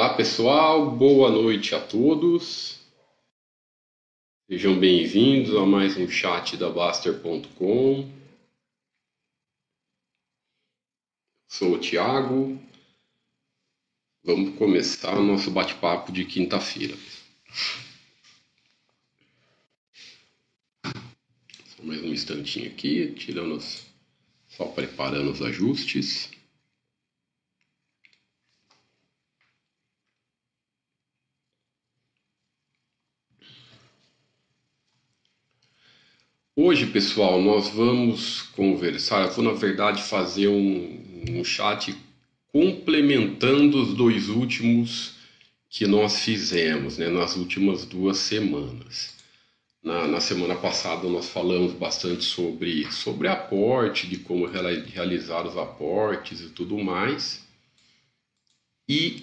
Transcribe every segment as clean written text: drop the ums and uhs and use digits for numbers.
Olá pessoal, boa noite a todos. Sejam bem-vindos a mais um chat da Bastter.com. Sou o Thiago. Vamos começar o nosso bate-papo de quinta-feira. Só mais um instantinho aqui, só preparando os ajustes. Hoje, pessoal, nós vamos conversar. Eu vou, na verdade, fazer um chat complementando os dois últimos que nós fizemos, né, nas últimas duas semanas. Na semana passada, nós falamos bastante sobre aporte, de como realizar os aportes e tudo mais. E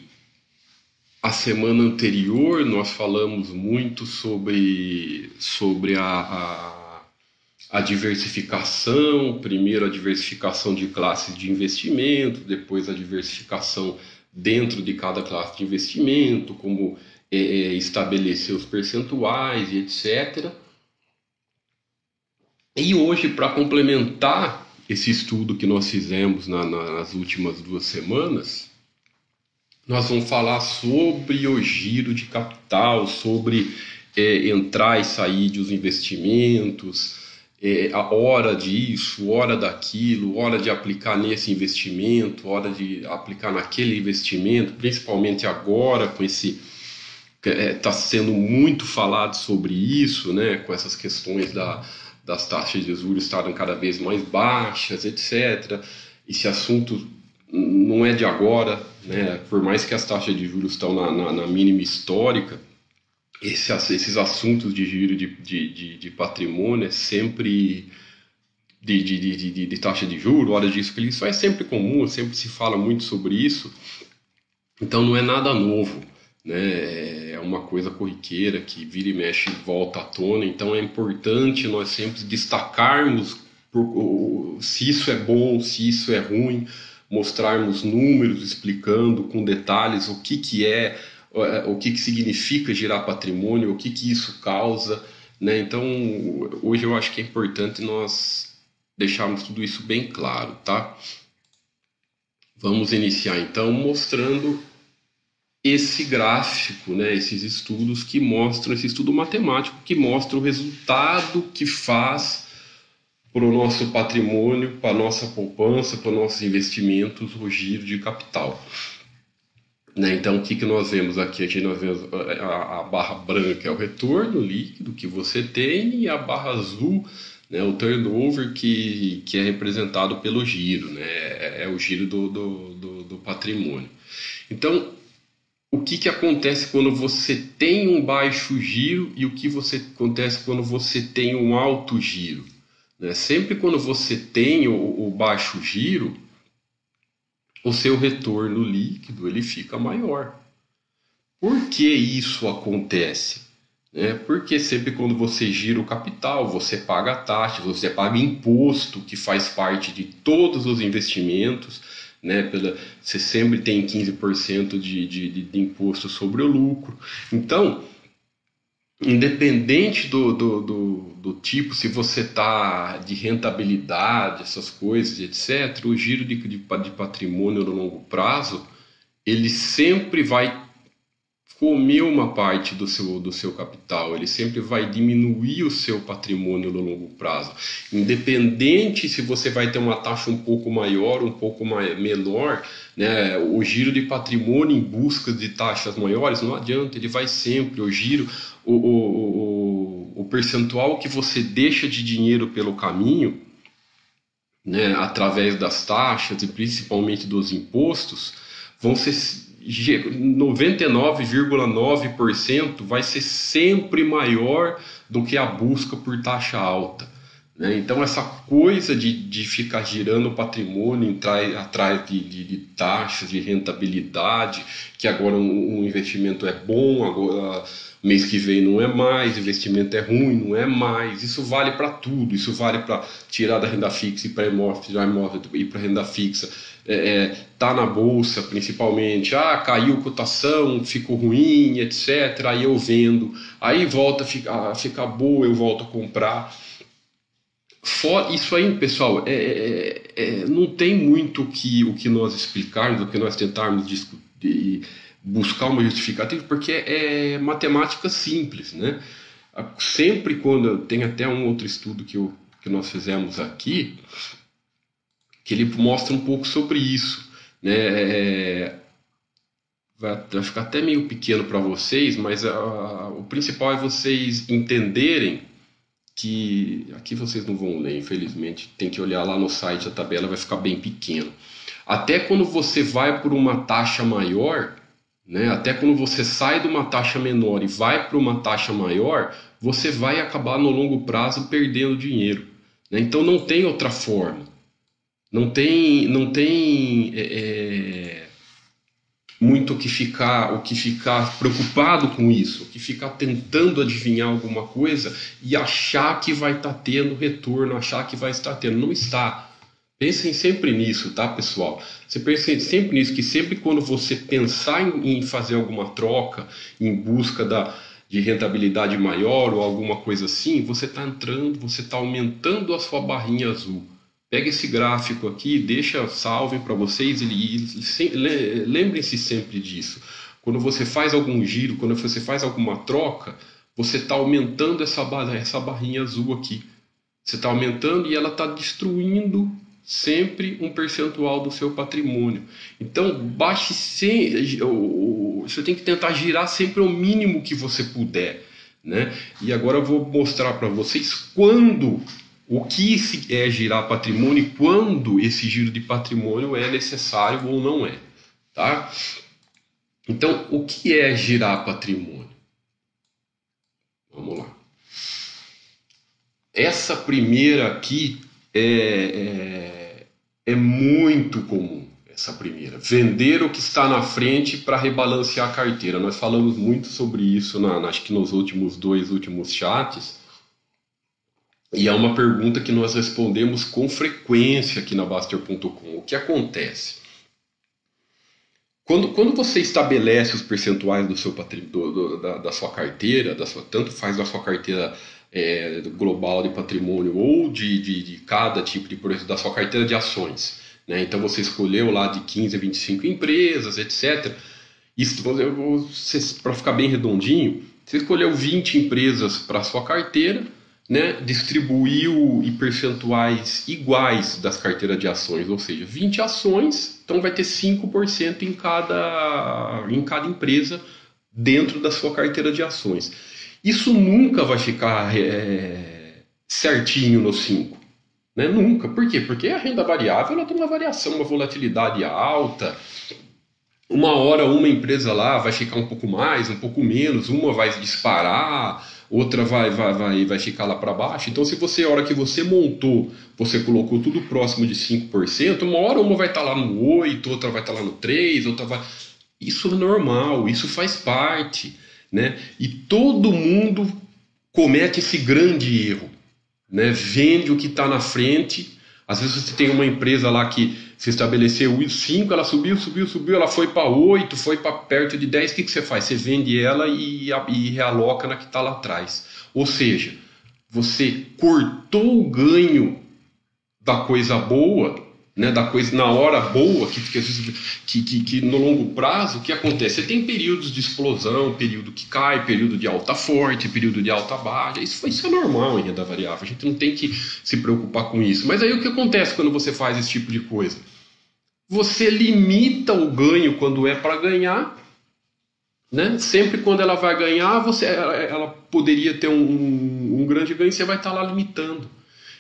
a semana anterior, nós falamos muito sobre a diversificação, primeiro a diversificação de classes de investimento, depois a diversificação dentro de cada classe de investimento, como estabelecer os percentuais e etc. E hoje, para complementar esse estudo que nós fizemos nas últimas duas semanas, nós vamos falar sobre o giro de capital, sobre entrar e sair dos investimentos, a hora disso, hora daquilo, hora de aplicar nesse investimento, hora de aplicar naquele investimento, principalmente agora com esse está sendo muito falado sobre isso, né, com essas questões das taxas de juros estarem cada vez mais baixas, etc. Esse assunto não é de agora, né, por mais que as taxas de juros estão na mínima histórica. Esses assuntos de giro de patrimônio é sempre de taxa de juros, hora disso que isso é sempre comum, sempre se fala muito sobre isso, então não é nada novo, né? É uma coisa corriqueira que vira e mexe e volta à tona, então é importante nós sempre destacarmos se isso é bom, se isso é ruim, mostrarmos números explicando com detalhes o que é, o que significa gerar patrimônio, o que isso causa, né? Então, hoje eu acho que é importante nós deixarmos tudo isso bem claro, tá? Vamos iniciar, então, mostrando esse gráfico, né? Esses estudos que mostram, esse estudo matemático que mostra o resultado que faz para o nosso patrimônio, para a nossa poupança, para os nossos investimentos, o giro de capital. Então, o que nós vemos aqui? Aqui nós vemos a barra branca é o retorno líquido que você tem e a barra azul, né, o turnover que é representado pelo giro, né, é o giro do patrimônio. Então, o que acontece quando você tem um baixo giro e o que acontece quando você tem um alto giro? Né? Sempre quando você tem o baixo giro, o seu retorno líquido ele fica maior. Por que isso acontece? Porque sempre quando você gira o capital, você paga taxas, você paga imposto que faz parte de todos os investimentos, né? Você sempre tem 15% de imposto sobre o lucro. Então, independente do tipo, se você está de rentabilidade, essas coisas, etc., o giro de patrimônio no longo prazo, ele sempre vai comer uma parte do seu capital, ele sempre vai diminuir o seu patrimônio no longo prazo. Independente se você vai ter uma taxa um pouco maior, um pouco menor, né? O giro de patrimônio em busca de taxas maiores, não adianta, ele vai sempre, o giro, o percentual que você deixa de dinheiro pelo caminho, né, através das taxas e principalmente dos impostos, vão ser 99,9% vai ser sempre maior do que a busca por taxa alta, né? Então essa coisa de ficar girando o patrimônio atrás de taxas, de rentabilidade, que agora um investimento é bom, agora mês que vem não é mais, investimento é ruim, não é mais, isso vale para tudo, isso vale para tirar da renda fixa e para imóvel e para renda fixa, tá na bolsa principalmente, caiu cotação, ficou ruim, etc, aí eu vendo, aí volta a ficar boa, eu volto a comprar. Isso aí, pessoal, não tem muito o que nós explicarmos, o que nós tentarmos discutir, buscar uma justificativa, porque é matemática simples, né? Sempre quando tem até um outro estudo que nós fizemos aqui, que ele mostra um pouco sobre isso, né? Vai ficar até meio pequeno para vocês, mas o principal é vocês entenderem que aqui vocês não vão ler, infelizmente, tem que olhar lá no site, a tabela vai ficar bem pequena. Até quando você vai por uma taxa maior, né, até quando você sai de uma taxa menor e vai para uma taxa maior, você vai acabar no longo prazo perdendo dinheiro, né? Então não tem outra forma, não tem muito o que ficar preocupado com isso, o que ficar tentando adivinhar alguma coisa e achar que vai estar tendo retorno, achar que vai estar tendo. Não está. Pensem sempre nisso, tá, pessoal? Você pensa sempre nisso, que sempre quando você pensar em fazer alguma troca em busca de rentabilidade maior ou alguma coisa assim, você está entrando, você está aumentando a sua barrinha azul. Pega esse gráfico aqui, deixa, salve para vocês, e lembrem-se sempre disso. Quando você faz algum giro, quando você faz alguma troca, você está aumentando essa barrinha azul aqui. Você está aumentando e ela está destruindo sempre um percentual do seu patrimônio. Então, baixe sempre, você tem que tentar girar sempre o mínimo que você puder, né? E agora eu vou mostrar para vocês o que é girar patrimônio e quando esse giro de patrimônio é necessário ou não é, tá? Então, o que é girar patrimônio? Vamos lá. Essa primeira aqui é muito comum, essa primeira. Vender o que está na frente para rebalancear a carteira. Nós falamos muito sobre isso, acho que nos dois últimos chats. E é uma pergunta que nós respondemos com frequência aqui na Bastter.com. O que acontece? Quando você estabelece os percentuais do seu patrimônio, da sua carteira, tanto faz da sua carteira global de patrimônio ou de cada tipo de produto, da sua carteira de ações, né? Então você escolheu lá de 15 a 25 empresas, etc. Isso, para ficar bem redondinho, você escolheu 20 empresas para a sua carteira, né, distribuiu em percentuais iguais das carteiras de ações, ou seja, 20 ações, então vai ter 5% em cada empresa dentro da sua carteira de ações. Isso nunca vai ficar certinho no 5, né? Nunca. Por quê? Porque a renda variável, ela tem uma variação, uma volatilidade alta. Uma hora uma empresa lá vai ficar um pouco mais, um pouco menos, uma vai disparar, outra vai ficar lá para baixo. Então, se você, a hora que você montou, você colocou tudo próximo de 5%, uma hora uma vai estar lá no 8%, outra vai estar lá no 3%, outra vai... Isso é normal, isso faz parte, né? E todo mundo comete esse grande erro, né? Vende o que está na frente. Às vezes você tem uma empresa lá que se estabeleceu 5%, ela subiu, ela foi para 8%, foi para perto de 10%, o que você faz? Você vende ela e realoca na que está lá atrás. Ou seja, você cortou o ganho da coisa boa, né, da coisa na hora boa, que no longo prazo, o que acontece? Você tem períodos de explosão, período que cai, período de alta forte, período de alta baixa. Isso é normal em renda variável, a gente não tem que se preocupar com isso. Mas aí o que acontece quando você faz esse tipo de coisa? Você limita o ganho quando é para ganhar, né? Sempre quando ela vai ganhar, ela poderia ter um grande ganho, você vai estar lá limitando.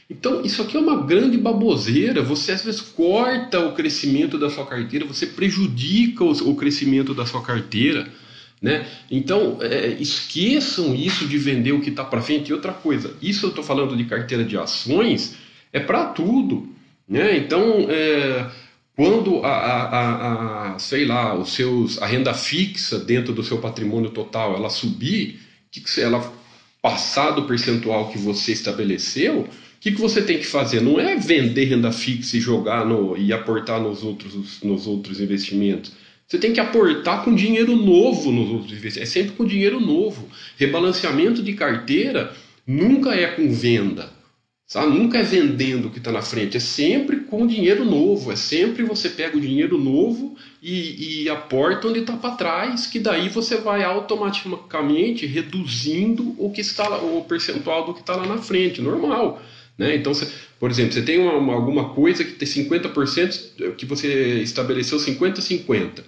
Então, isso aqui é uma grande baboseira. Você, às vezes, corta o crescimento da sua carteira, você prejudica o crescimento da sua carteira, né? Então, esqueçam isso de vender o que está para frente. E outra coisa, isso eu estou falando de carteira de ações, é para tudo, né? Então, quando a renda fixa dentro do seu patrimônio total ela subir, ela passar do percentual que você estabeleceu, o que você tem que fazer? Não é vender renda fixa e jogar e aportar nos outros investimentos. Você tem que aportar com dinheiro novo nos outros investimentos. É sempre com dinheiro novo. Rebalanceamento de carteira nunca é com venda, sabe? Nunca é vendendo o que está na frente. É sempre com dinheiro novo. É sempre você pega o dinheiro novo e aporta onde está para trás, que daí você vai automaticamente reduzindo o percentual do que está lá na frente. Normal. Né? Então, por exemplo, você tem alguma coisa que tem 50%, que você estabeleceu 50-50.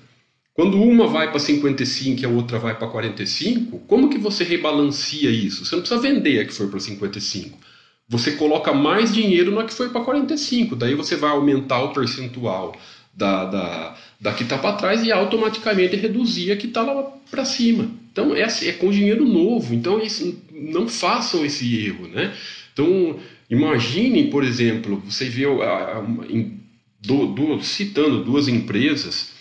Quando uma vai para 55% e a outra vai para 45%, como que você rebalancia isso? Você não precisa vender a que foi para 55%. Você coloca mais dinheiro na que foi para 45%. Daí você vai aumentar o percentual da que está para trás e automaticamente reduzir a que está lá para cima. Então, é com dinheiro novo. Então, não façam esse erro, né? Então, imaginem, por exemplo, você vê, citando duas empresas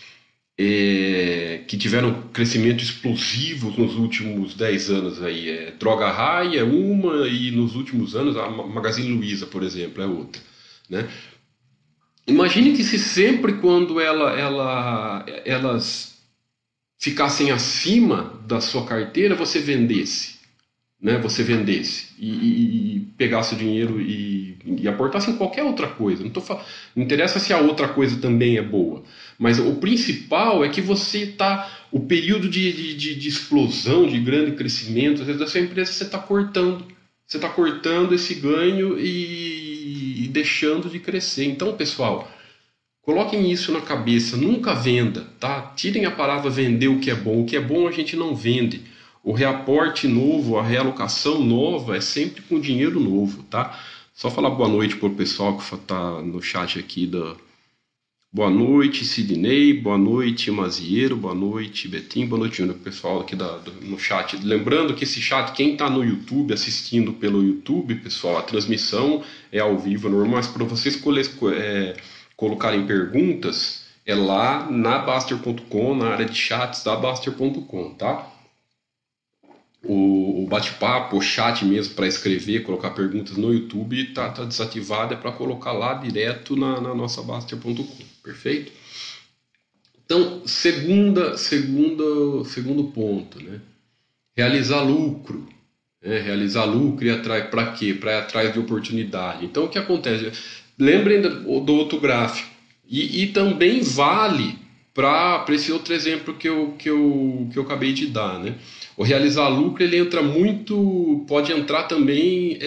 que tiveram crescimento explosivo nos últimos 10 anos. Aí, Droga Raia é uma, e nos últimos anos a Magazine Luiza, por exemplo, é outra, né? Imagine que se sempre quando elas ficassem acima da sua carteira, você vendesse. Né, você vendesse e pegasse o dinheiro e aportasse em qualquer outra coisa. Não interessa se a outra coisa também é boa, mas o principal é que você está, o período de explosão, de grande crescimento da sua empresa, você está cortando. Você está cortando esse ganho e deixando de crescer. Então, pessoal, coloquem isso na cabeça, nunca venda, tá? Tirem a palavra vender o que é bom. O que é bom a gente não vende. O reaporte novo, a realocação nova é sempre com dinheiro novo, tá? Só falar boa noite pro pessoal que tá no chat aqui. Boa noite, Sidney, boa noite, Mazieiro, boa noite, Betinho, boa noite, Júnior, pessoal aqui no chat. Lembrando que esse chat, quem tá no YouTube, assistindo pelo YouTube, pessoal, a transmissão é ao vivo, normal, mas para vocês colocarem perguntas, é lá na Bastter.com, na área de chats da Bastter.com, tá? O bate-papo, o chat mesmo para escrever, colocar perguntas no YouTube tá desativado, é para colocar lá direto na nossa Bastter.com, perfeito? Então, segundo ponto, né? Realizar lucro, né? Realizar lucro e atrai para quê? Para ir atrás de oportunidade. Então, o que acontece? Lembrem do outro gráfico e também vale para esse outro exemplo que eu acabei de dar, né? O realizar lucro, ele entra muito, pode entrar também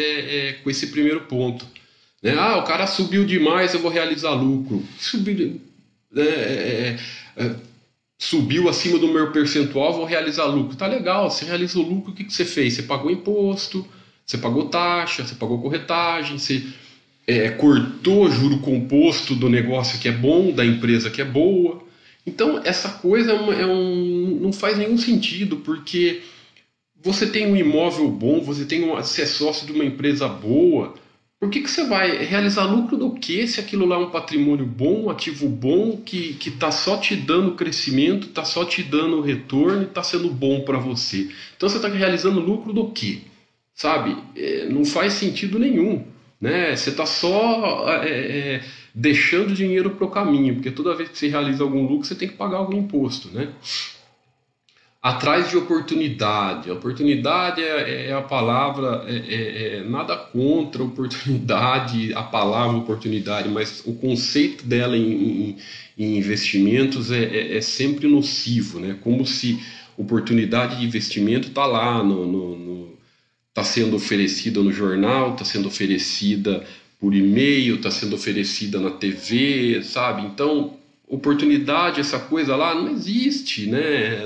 com esse primeiro ponto, né? Ah, o cara subiu demais, eu vou realizar lucro. Subiu acima do meu percentual, vou realizar lucro. Tá legal, você realizou lucro, o que você fez? Você pagou imposto, você pagou taxa, você pagou corretagem, você cortou juro composto do negócio que é bom, da empresa que é boa. Então, essa coisa não faz nenhum sentido, porque você tem um imóvel bom, você tem você é sócio de uma empresa boa. Por que você vai realizar lucro do quê? Se aquilo lá é um patrimônio bom, um ativo bom, que está só te dando crescimento, está só te dando retorno e está sendo bom para você. Então, você está realizando lucro do quê? Sabe? Não faz sentido nenhum, né? Você está só... deixando dinheiro para o caminho, porque toda vez que você realiza algum lucro, você tem que pagar algum imposto, né? Atrás de oportunidade. Oportunidade é a palavra, nada contra a palavra oportunidade, mas o conceito dela em investimentos é sempre nocivo, né? Como se oportunidade de investimento está lá, está sendo oferecida no jornal, está sendo oferecida por e-mail, está sendo oferecida na TV, sabe? Então, oportunidade, essa coisa lá, não existe, né?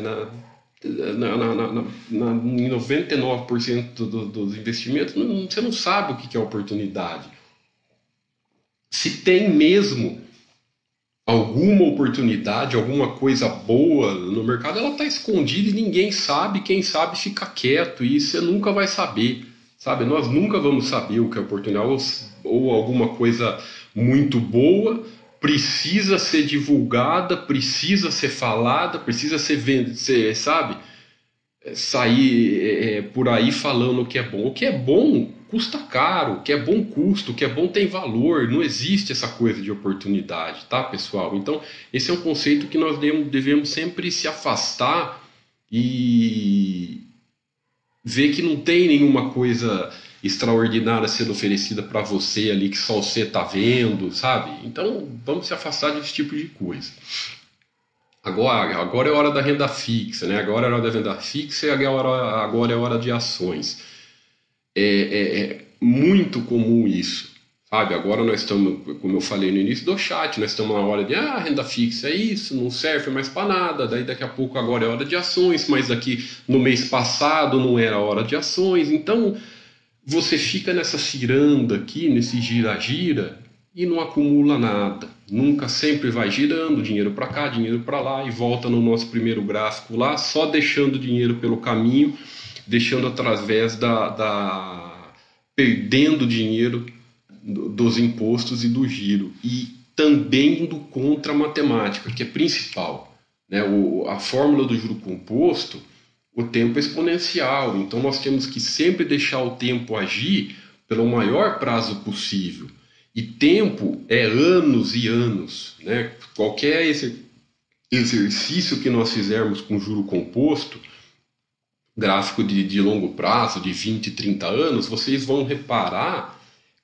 Em 99% dos investimentos, você não sabe o que é oportunidade. Se tem mesmo, alguma oportunidade, alguma coisa boa no mercado, ela está escondida e ninguém sabe. Quem sabe fica quieto e você nunca vai saber, sabe? Nós nunca vamos saber o que é oportunidade ou alguma coisa muito boa, precisa ser divulgada, precisa ser falada, precisa ser vendida, sabe? Sair por aí falando o que é bom. O que é bom custa caro, o que é bom custa, o que é bom tem valor, não existe essa coisa de oportunidade, tá, pessoal? Então, esse é um conceito que nós devemos sempre se afastar e ver que não tem nenhuma coisa extraordinária sendo oferecida para você ali, que só você tá vendo, sabe? Então, vamos se afastar desse tipo de coisa. Agora é hora da renda fixa, né? Agora é hora da renda fixa e agora é hora de ações. É muito comum isso, sabe? Agora nós estamos, como eu falei no início do chat, nós estamos na hora de renda fixa é isso, não serve mais para nada, daí daqui a pouco agora é hora de ações, mas aqui no mês passado não era hora de ações, então você fica nessa ciranda aqui, nesse gira-gira e não acumula nada. Nunca, sempre vai girando, dinheiro para cá, dinheiro para lá, e volta no nosso primeiro gráfico lá, só deixando dinheiro pelo caminho, deixando através perdendo dinheiro dos impostos e do giro. E também indo contra a matemática, que é principal, né? A fórmula do juro composto, o tempo é exponencial, então nós temos que sempre deixar o tempo agir pelo maior prazo possível. E tempo é anos e anos, né? Qualquer exercício que nós fizermos com juro composto, gráfico de longo prazo, de 20, 30 anos, vocês vão reparar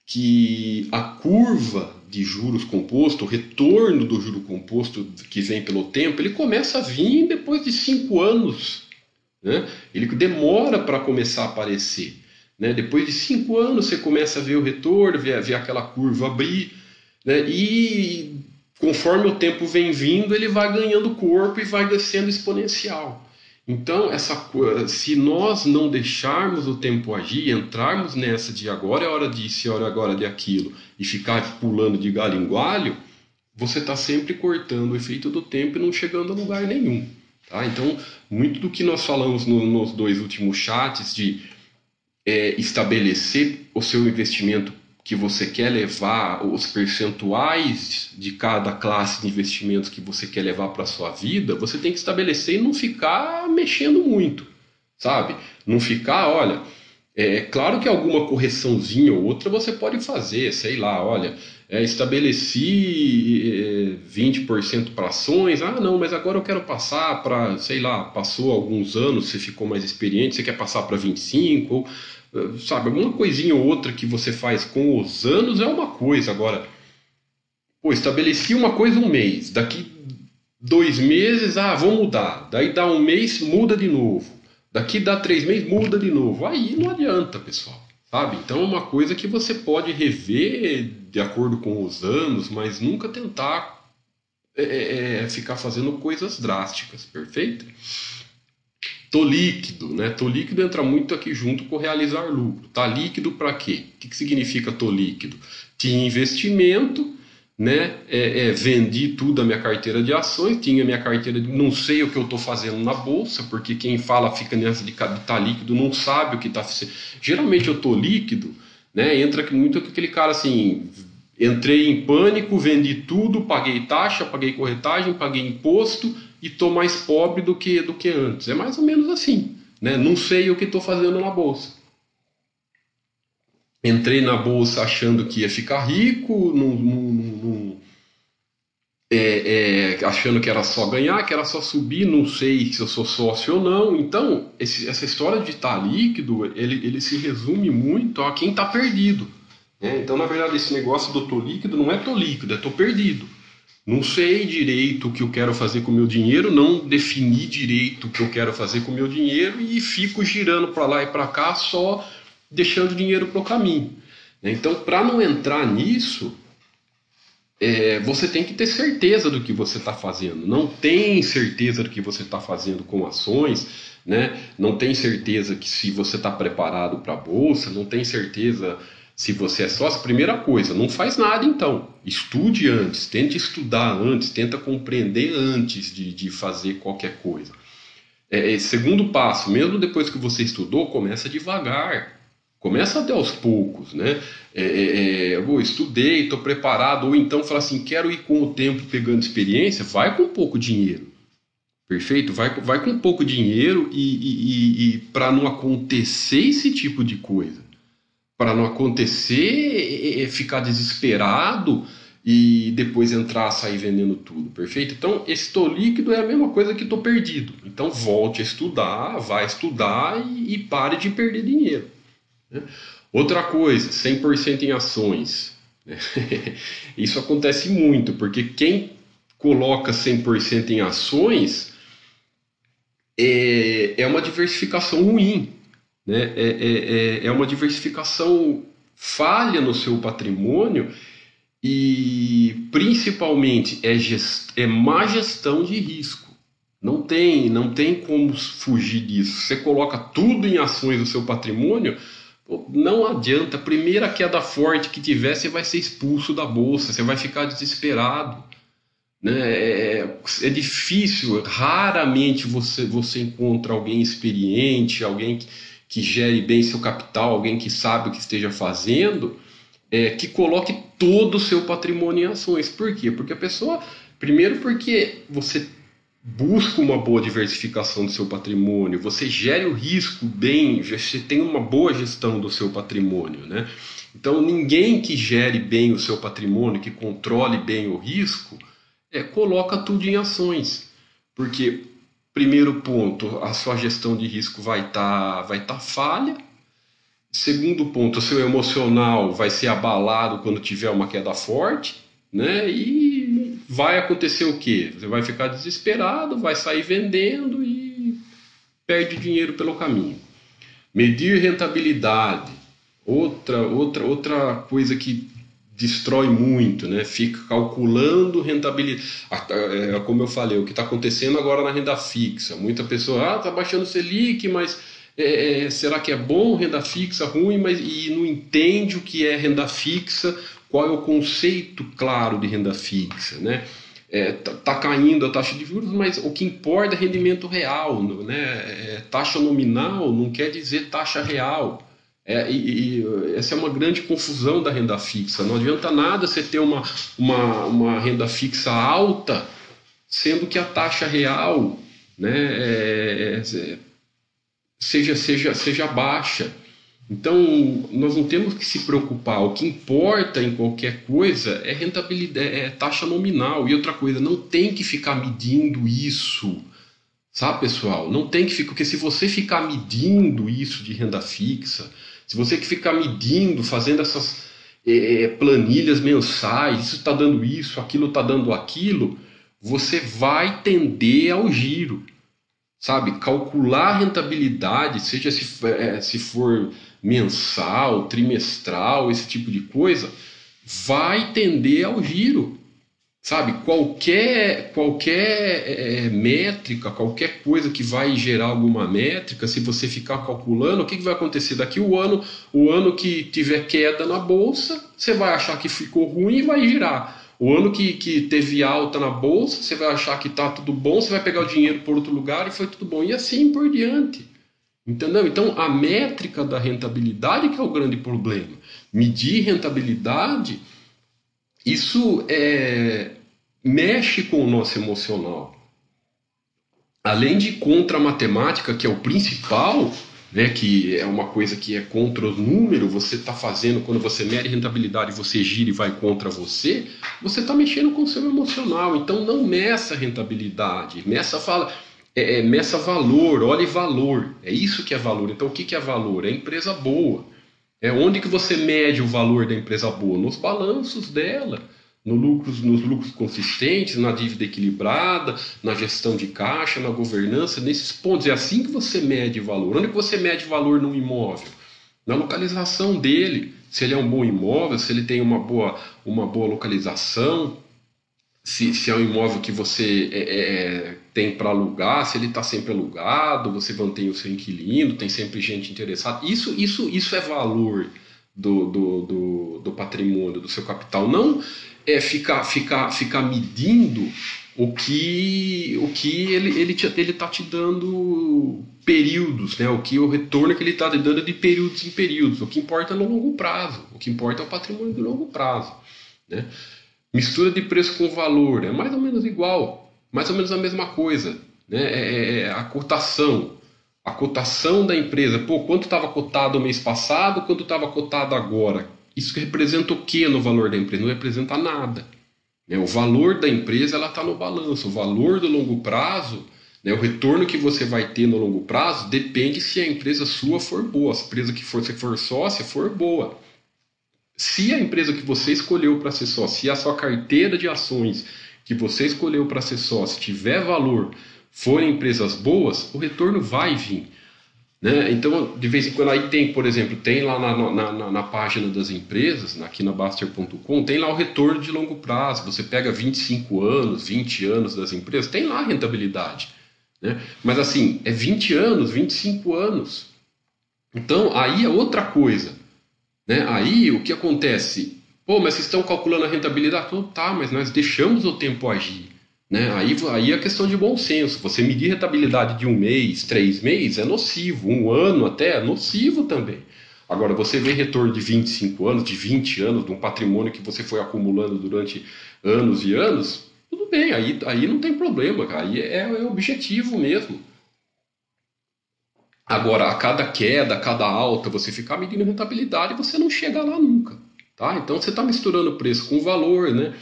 que a curva de juros composto, o retorno do juro composto que vem pelo tempo, ele começa a vir depois de 5 anos, né? Ele demora para começar a aparecer. Né? Depois de 5 anos você começa a ver o retorno, ver aquela curva abrir, né? E conforme o tempo vem vindo, ele vai ganhando corpo e vai sendo exponencial. Então, se nós não deixarmos o tempo agir, entrarmos nessa de agora é hora disso, é hora de aquilo, e ficar pulando de galho em galho, você está sempre cortando o efeito do tempo e não chegando a lugar nenhum. Tá? Então, muito do que nós falamos nos dois últimos chats de estabelecer o seu investimento que você quer levar, os percentuais de cada classe de investimentos que você quer levar para a sua vida, você tem que estabelecer e não ficar mexendo muito, sabe? Não ficar, olha, é claro que alguma correçãozinha ou outra você pode fazer, sei lá, olha, estabeleci 20% para ações, não, mas agora eu quero passar para, sei lá, passou alguns anos, você ficou mais experiente, você quer passar para 25%, ou sabe, alguma coisinha ou outra que você faz com os anos é uma coisa. Agora, pô, estabeleci uma coisa um mês, daqui 2 meses, vou mudar, daí dá 1 mês, muda de novo, daqui dá 3 meses, muda de novo, aí não adianta, pessoal, sabe? Então é uma coisa que você pode rever de acordo com os anos, mas nunca tentar ficar fazendo coisas drásticas, perfeito? Tô líquido, né? Tô líquido entra muito aqui junto com realizar lucro. Tá líquido para quê? O que significa tô líquido? Tinha investimento, né? Vendi tudo a minha carteira de ações, tinha minha carteira de... Não sei o que eu tô fazendo na bolsa, porque quem fala fica nessa de tá líquido não sabe o que tá... Geralmente eu tô líquido, né? Entra muito aquele cara assim... Entrei em pânico, vendi tudo, paguei taxa, paguei corretagem, paguei imposto... E estou mais pobre do que antes. É mais ou menos assim, né? Não sei o que estou fazendo na bolsa. Entrei na bolsa achando que ia ficar rico, achando que era só ganhar, que era só subir, não sei se eu sou sócio ou não. Então, essa história de estar líquido, ele se resume muito a quem está perdido, né? Então, na verdade, esse negócio do tô líquido não é tô líquido, é tô perdido. Não sei direito o que eu quero fazer com o meu dinheiro, não defini direito o que eu quero fazer com o meu dinheiro e fico girando para lá e para cá só deixando dinheiro para o caminho. Então, para não entrar nisso, você tem que ter certeza do que você está fazendo. Não tem certeza do que você está fazendo com ações, né? Não tem certeza que se você está preparado para a bolsa, não tem certeza... Se você é sócio, primeira coisa, não faz nada então. Estude antes, tente estudar antes, tenta compreender antes de fazer qualquer coisa. Segundo passo, mesmo depois que você estudou, começa devagar. Começa até aos poucos, né? Eu estudei, estou preparado, ou então fala assim, quero ir com o tempo pegando experiência, vai com pouco dinheiro, perfeito? Vai com pouco dinheiro e para não acontecer esse tipo de coisa, para não acontecer ficar desesperado e depois entrar, sair vendendo tudo, perfeito? Então, estou líquido é a mesma coisa que estou perdido, então volte a estudar, vai estudar e pare de perder dinheiro. Outra coisa, 100% em ações. Isso acontece muito, porque quem coloca 100% em ações é uma diversificação ruim, né? É uma diversificação falha no seu patrimônio e principalmente é má gestão de risco. Não tem como fugir disso. Você coloca tudo em ações do seu patrimônio, não adianta, a primeira queda forte que tiver, você vai ser expulso da bolsa, você vai ficar desesperado, né? É difícil, raramente você encontra alguém experiente, alguém que gere bem seu capital, alguém que sabe o que esteja fazendo, que coloque todo o seu patrimônio em ações. Por quê? Porque a pessoa, primeiro porque você busca uma boa diversificação do seu patrimônio, você gere o risco bem, você tem uma boa gestão do seu patrimônio, né? Então ninguém que gere bem o seu patrimônio, que controle bem o risco, coloca tudo em ações, porque primeiro ponto, a sua gestão de risco vai tá falha. Segundo ponto, o seu emocional vai ser abalado quando tiver uma queda forte, né? E vai acontecer o quê? Você vai ficar desesperado, vai sair vendendo e perde dinheiro pelo caminho. Medir rentabilidade, outra coisa que destrói muito, né? Fica calculando rentabilidade. Como eu falei, o que está acontecendo agora na renda fixa. Muita pessoa, está baixando o Selic, mas será que é bom renda fixa, ruim? E não entende o que é renda fixa. Qual é o conceito claro de renda fixa, né? Tá caindo a taxa de juros, mas o que importa é rendimento real, né? Taxa nominal não quer dizer taxa real. Essa é uma grande confusão da renda fixa. Não adianta nada você ter uma renda fixa alta, sendo que a taxa real, né, seja baixa. Então, nós não temos que se preocupar. O que importa em qualquer coisa é rentabilidade, é taxa nominal. E outra coisa, não tem que ficar medindo isso. Sabe, pessoal? Não tem que ficar... Porque se você ficar medindo isso de renda fixa, se você que ficar medindo, fazendo essas planilhas mensais, isso está dando isso, aquilo está dando aquilo, você vai tender ao giro. Sabe? Calcular a rentabilidade, seja se for mensal, trimestral, esse tipo de coisa, vai tender ao giro, sabe? Qualquer métrica, qualquer coisa que vai gerar alguma métrica, se você ficar calculando, o que vai acontecer daqui o ano que tiver queda na bolsa, você vai achar que ficou ruim e vai girar. O ano que teve alta na bolsa, você vai achar que está tudo bom, você vai pegar o dinheiro por outro lugar e foi tudo bom. E assim por diante. Entendeu? Então, a métrica da rentabilidade que é o grande problema. Medir rentabilidade, isso mexe com o nosso emocional. Além de contra a matemática, que é o principal, né, que é uma coisa que é contra os números, você está fazendo, quando você mede rentabilidade, você gira e vai contra você está mexendo com o seu emocional. Então não meça rentabilidade, meça valor, olhe valor, é isso que é valor. Então o que é valor? É empresa boa. Onde que você mede o valor da empresa boa? Nos balanços dela, nos lucros consistentes, na dívida equilibrada, na gestão de caixa, na governança, nesses pontos. É assim que você mede valor. Onde que você mede valor num imóvel? Na localização dele. Se ele é um bom imóvel, se ele tem uma boa localização, se é um imóvel que você tem para alugar, se ele está sempre alugado, você mantém o seu inquilino, tem sempre gente interessada. Isso é valor. do patrimônio, do seu capital. Não é ficar medindo o que ele está te dando períodos, né? O retorno que ele está te dando de períodos em períodos. O que importa é no longo prazo. O que importa é o patrimônio do longo prazo, né? Mistura de preço com valor é mais ou menos igual, mais ou menos a mesma coisa, né? A cotação. A cotação da empresa, quanto estava cotado o mês passado, quanto estava cotado agora. Isso representa o que no valor da empresa? Não representa nada, né? O valor da empresa está no balanço. O valor do longo prazo, né, o retorno que você vai ter no longo prazo, depende se a empresa sua for boa. Se a empresa que você for sócia for boa. Se a empresa que você escolheu para ser sócio, se a sua carteira de ações que você escolheu para ser sócio tiver valor, forem empresas boas, o retorno vai vir, né? Então, de vez em quando, aí tem, por exemplo, tem lá na página das empresas, aqui na Bastter.com, tem lá o retorno de longo prazo. Você pega 25 anos, 20 anos das empresas, tem lá a rentabilidade, né? Mas assim, é 20 anos, 25 anos. Então, aí é outra coisa, né? Aí, o que acontece? Mas vocês estão calculando a rentabilidade? Tá, mas nós deixamos o tempo agir, né? Aí é questão de bom senso. Você medir rentabilidade de um mês, 3 meses, é nocivo. Um ano até é nocivo também. Agora, você vê retorno de 25 anos, de 20 anos, de um patrimônio que você foi acumulando durante anos e anos, tudo bem, aí não tem problema, cara. Aí é objetivo mesmo. Agora, a cada queda, a cada alta, você ficar medindo rentabilidade, você não chega lá nunca, tá? Então, você está misturando preço com valor, né?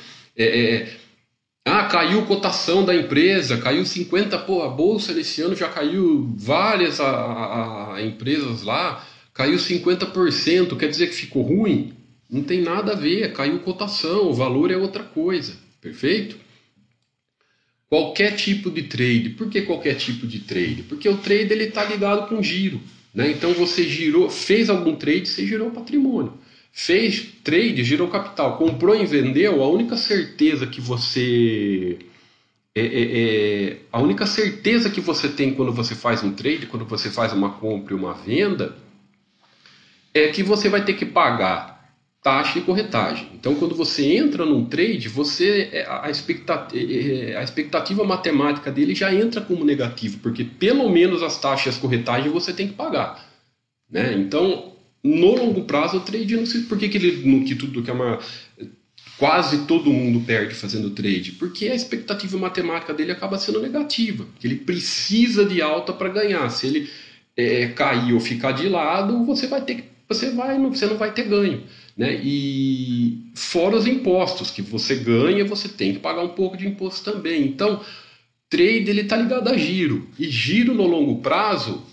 Caiu cotação da empresa, caiu 50%, a bolsa nesse ano já caiu várias empresas lá, caiu 50%, quer dizer que ficou ruim? Não tem nada a ver, caiu cotação, o valor é outra coisa, perfeito? Qualquer tipo de trade, por que qualquer tipo de trade? Porque o trade ele está ligado com giro, né? Então você girou, fez algum trade, você girou patrimônio. Fez trade, girou capital, comprou e vendeu, a única certeza que você tem quando você faz um trade, quando você faz uma compra e uma venda, é que você vai ter que pagar taxa e corretagem. Então, quando você entra num trade, a expectativa matemática dele já entra como negativo, porque pelo menos as taxas e as corretagens você tem que pagar, né? Então, no longo prazo, o trade, não sei por que quase todo mundo perde fazendo trade, porque a expectativa matemática dele acaba sendo negativa, que ele precisa de alta para ganhar. Se ele cair ou ficar de lado, você não vai ter ganho, né? E fora os impostos que você ganha, você tem que pagar um pouco de imposto também. Então, trade ele está ligado a giro, e giro no longo prazo,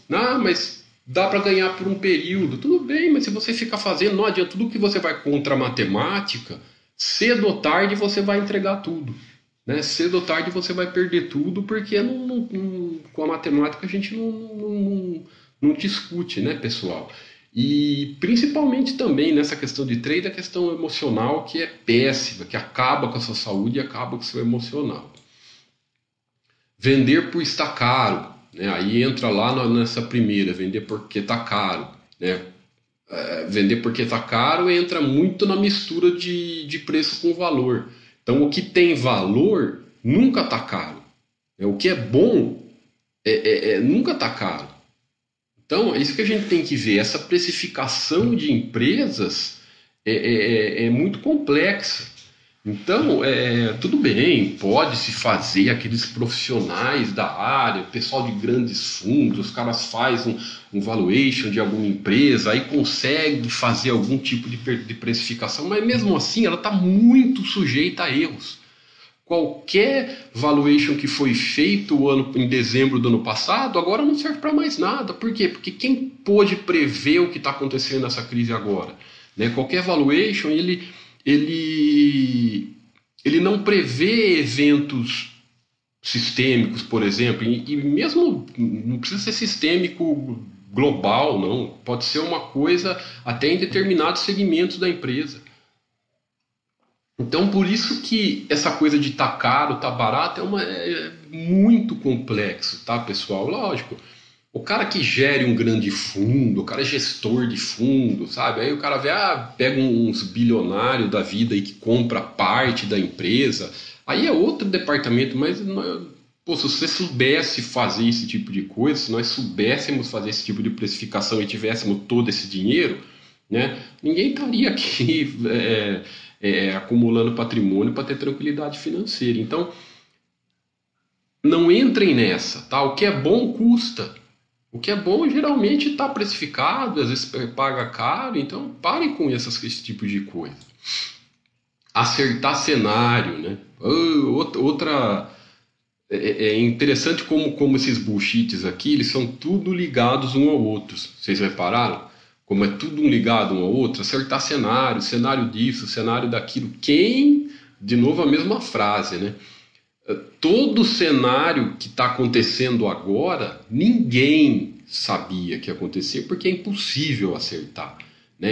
mas dá para ganhar por um período, tudo bem, mas se você ficar fazendo, não adianta, tudo que você vai contra a matemática, cedo ou tarde você vai entregar tudo, né? Cedo ou tarde você vai perder tudo, porque com a matemática a gente não discute, né, pessoal? E principalmente também nessa questão de trade, a questão emocional, que é péssima, que acaba com a sua saúde e acaba com o seu emocional. Vender por estar caro, né? Aí entra lá nessa primeira, vender porque está caro, né? Vender porque está caro entra muito na mistura de preço com valor. Então, o que tem valor nunca está caro, né? O que é bom nunca está caro. Então, é isso que a gente tem que ver. Essa precificação de empresas é muito complexa. Então, tudo bem, pode-se fazer aqueles profissionais da área, o pessoal de grandes fundos, os caras fazem um valuation de alguma empresa, aí consegue fazer algum tipo de precificação, mas mesmo assim ela está muito sujeita a erros. Qualquer valuation que foi feito em dezembro do ano passado, agora não serve para mais nada. Por quê? Porque quem pôde prever o que está acontecendo nessa crise agora, né? Qualquer valuation, ele não prevê eventos sistêmicos, por exemplo, e mesmo não precisa ser sistêmico global, não. Pode ser uma coisa até em determinados segmentos da empresa. Então, por isso que essa coisa de tá caro, tá barato é muito complexo, tá, pessoal? Lógico. O cara que gere um grande fundo, o cara é gestor de fundo, sabe? Aí o cara vê, pega uns bilionários da vida e que compra parte da empresa. Aí é outro departamento, mas pô, se você soubesse fazer esse tipo de coisa, se nós soubéssemos fazer esse tipo de precificação e tivéssemos todo esse dinheiro, né, ninguém estaria aqui acumulando patrimônio para ter tranquilidade financeira. Então, não entrem nessa, tá? O que é bom custa. O que é bom geralmente está precificado, às vezes paga caro, então parem com esse tipo de coisa. Acertar cenário, né? Outra... É interessante como esses bullshits aqui, eles são tudo ligados um ao outro. Vocês repararam? Como é tudo ligado um ao outro, acertar cenário, cenário disso, cenário daquilo. Quem, de novo a mesma frase, né? Todo cenário que está acontecendo agora, ninguém sabia que ia acontecer, porque é impossível acertar, né?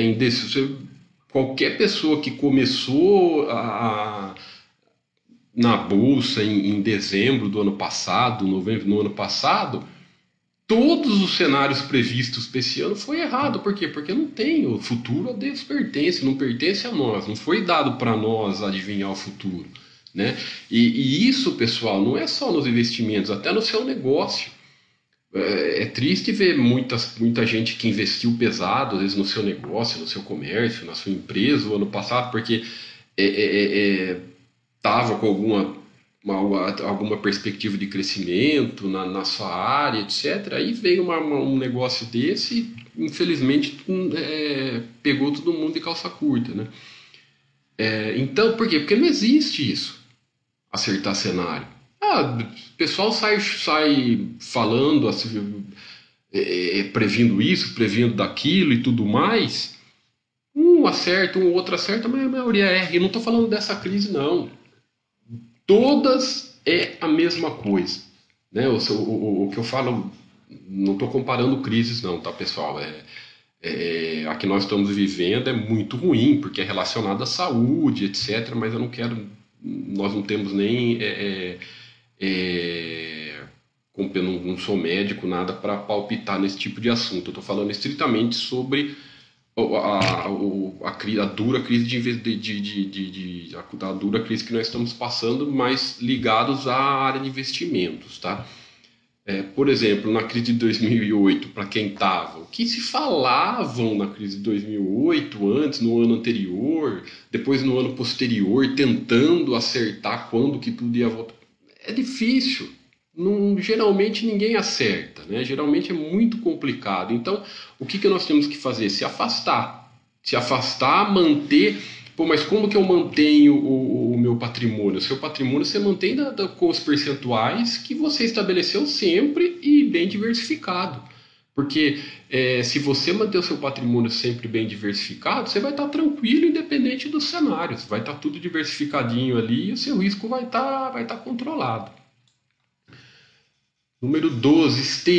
Qualquer pessoa que começou na Bolsa em dezembro do ano passado, novembro do ano passado, todos os cenários previstos para esse ano foi errado. Por quê? Porque não tem. O futuro a Deus pertence, não pertence a nós. Não foi dado para nós adivinhar o futuro, né? E isso, pessoal, não é só nos investimentos, até no seu negócio. É triste ver muita gente que investiu pesado, às vezes no seu negócio, no seu comércio, na sua empresa o ano passado, porque estava com alguma perspectiva de crescimento na sua área, etc. Aí veio um negócio desse e, infelizmente, pegou todo mundo de calça curta, né? Então, por quê? Porque não existe isso, acertar cenário. O pessoal sai falando, assim, previndo isso, previndo daquilo e tudo mais. Um acerta, um outro acerta, mas a maioria erra. E não estou falando dessa crise, não. Todas é a mesma coisa, né? O que eu falo, não estou comparando crises, não, tá, pessoal? A que nós estamos vivendo é muito ruim, porque é relacionada à saúde, etc. Mas eu não quero, nós não temos nem, não sou médico, nada para palpitar nesse tipo de assunto. Eu estou falando estritamente sobre a dura crise a dura crise que nós estamos passando, mas ligados à área de investimentos, tá? Por exemplo, na crise de 2008, para quem estava, o que se falavam na crise de 2008, antes, no ano anterior, depois no ano posterior, tentando acertar quando que tudo ia voltar. É difícil, geralmente ninguém acerta, né? Geralmente é muito complicado. Então, o que nós temos que fazer? Se afastar, manter... Pô, mas como que eu mantenho o meu patrimônio? O seu patrimônio você mantém com os percentuais que você estabeleceu sempre e bem diversificado. Porque se você manter o seu patrimônio sempre bem diversificado, você vai estar tranquilo, independente dos cenários. Vai estar tudo diversificadinho ali e o seu risco vai estar controlado. Número 12,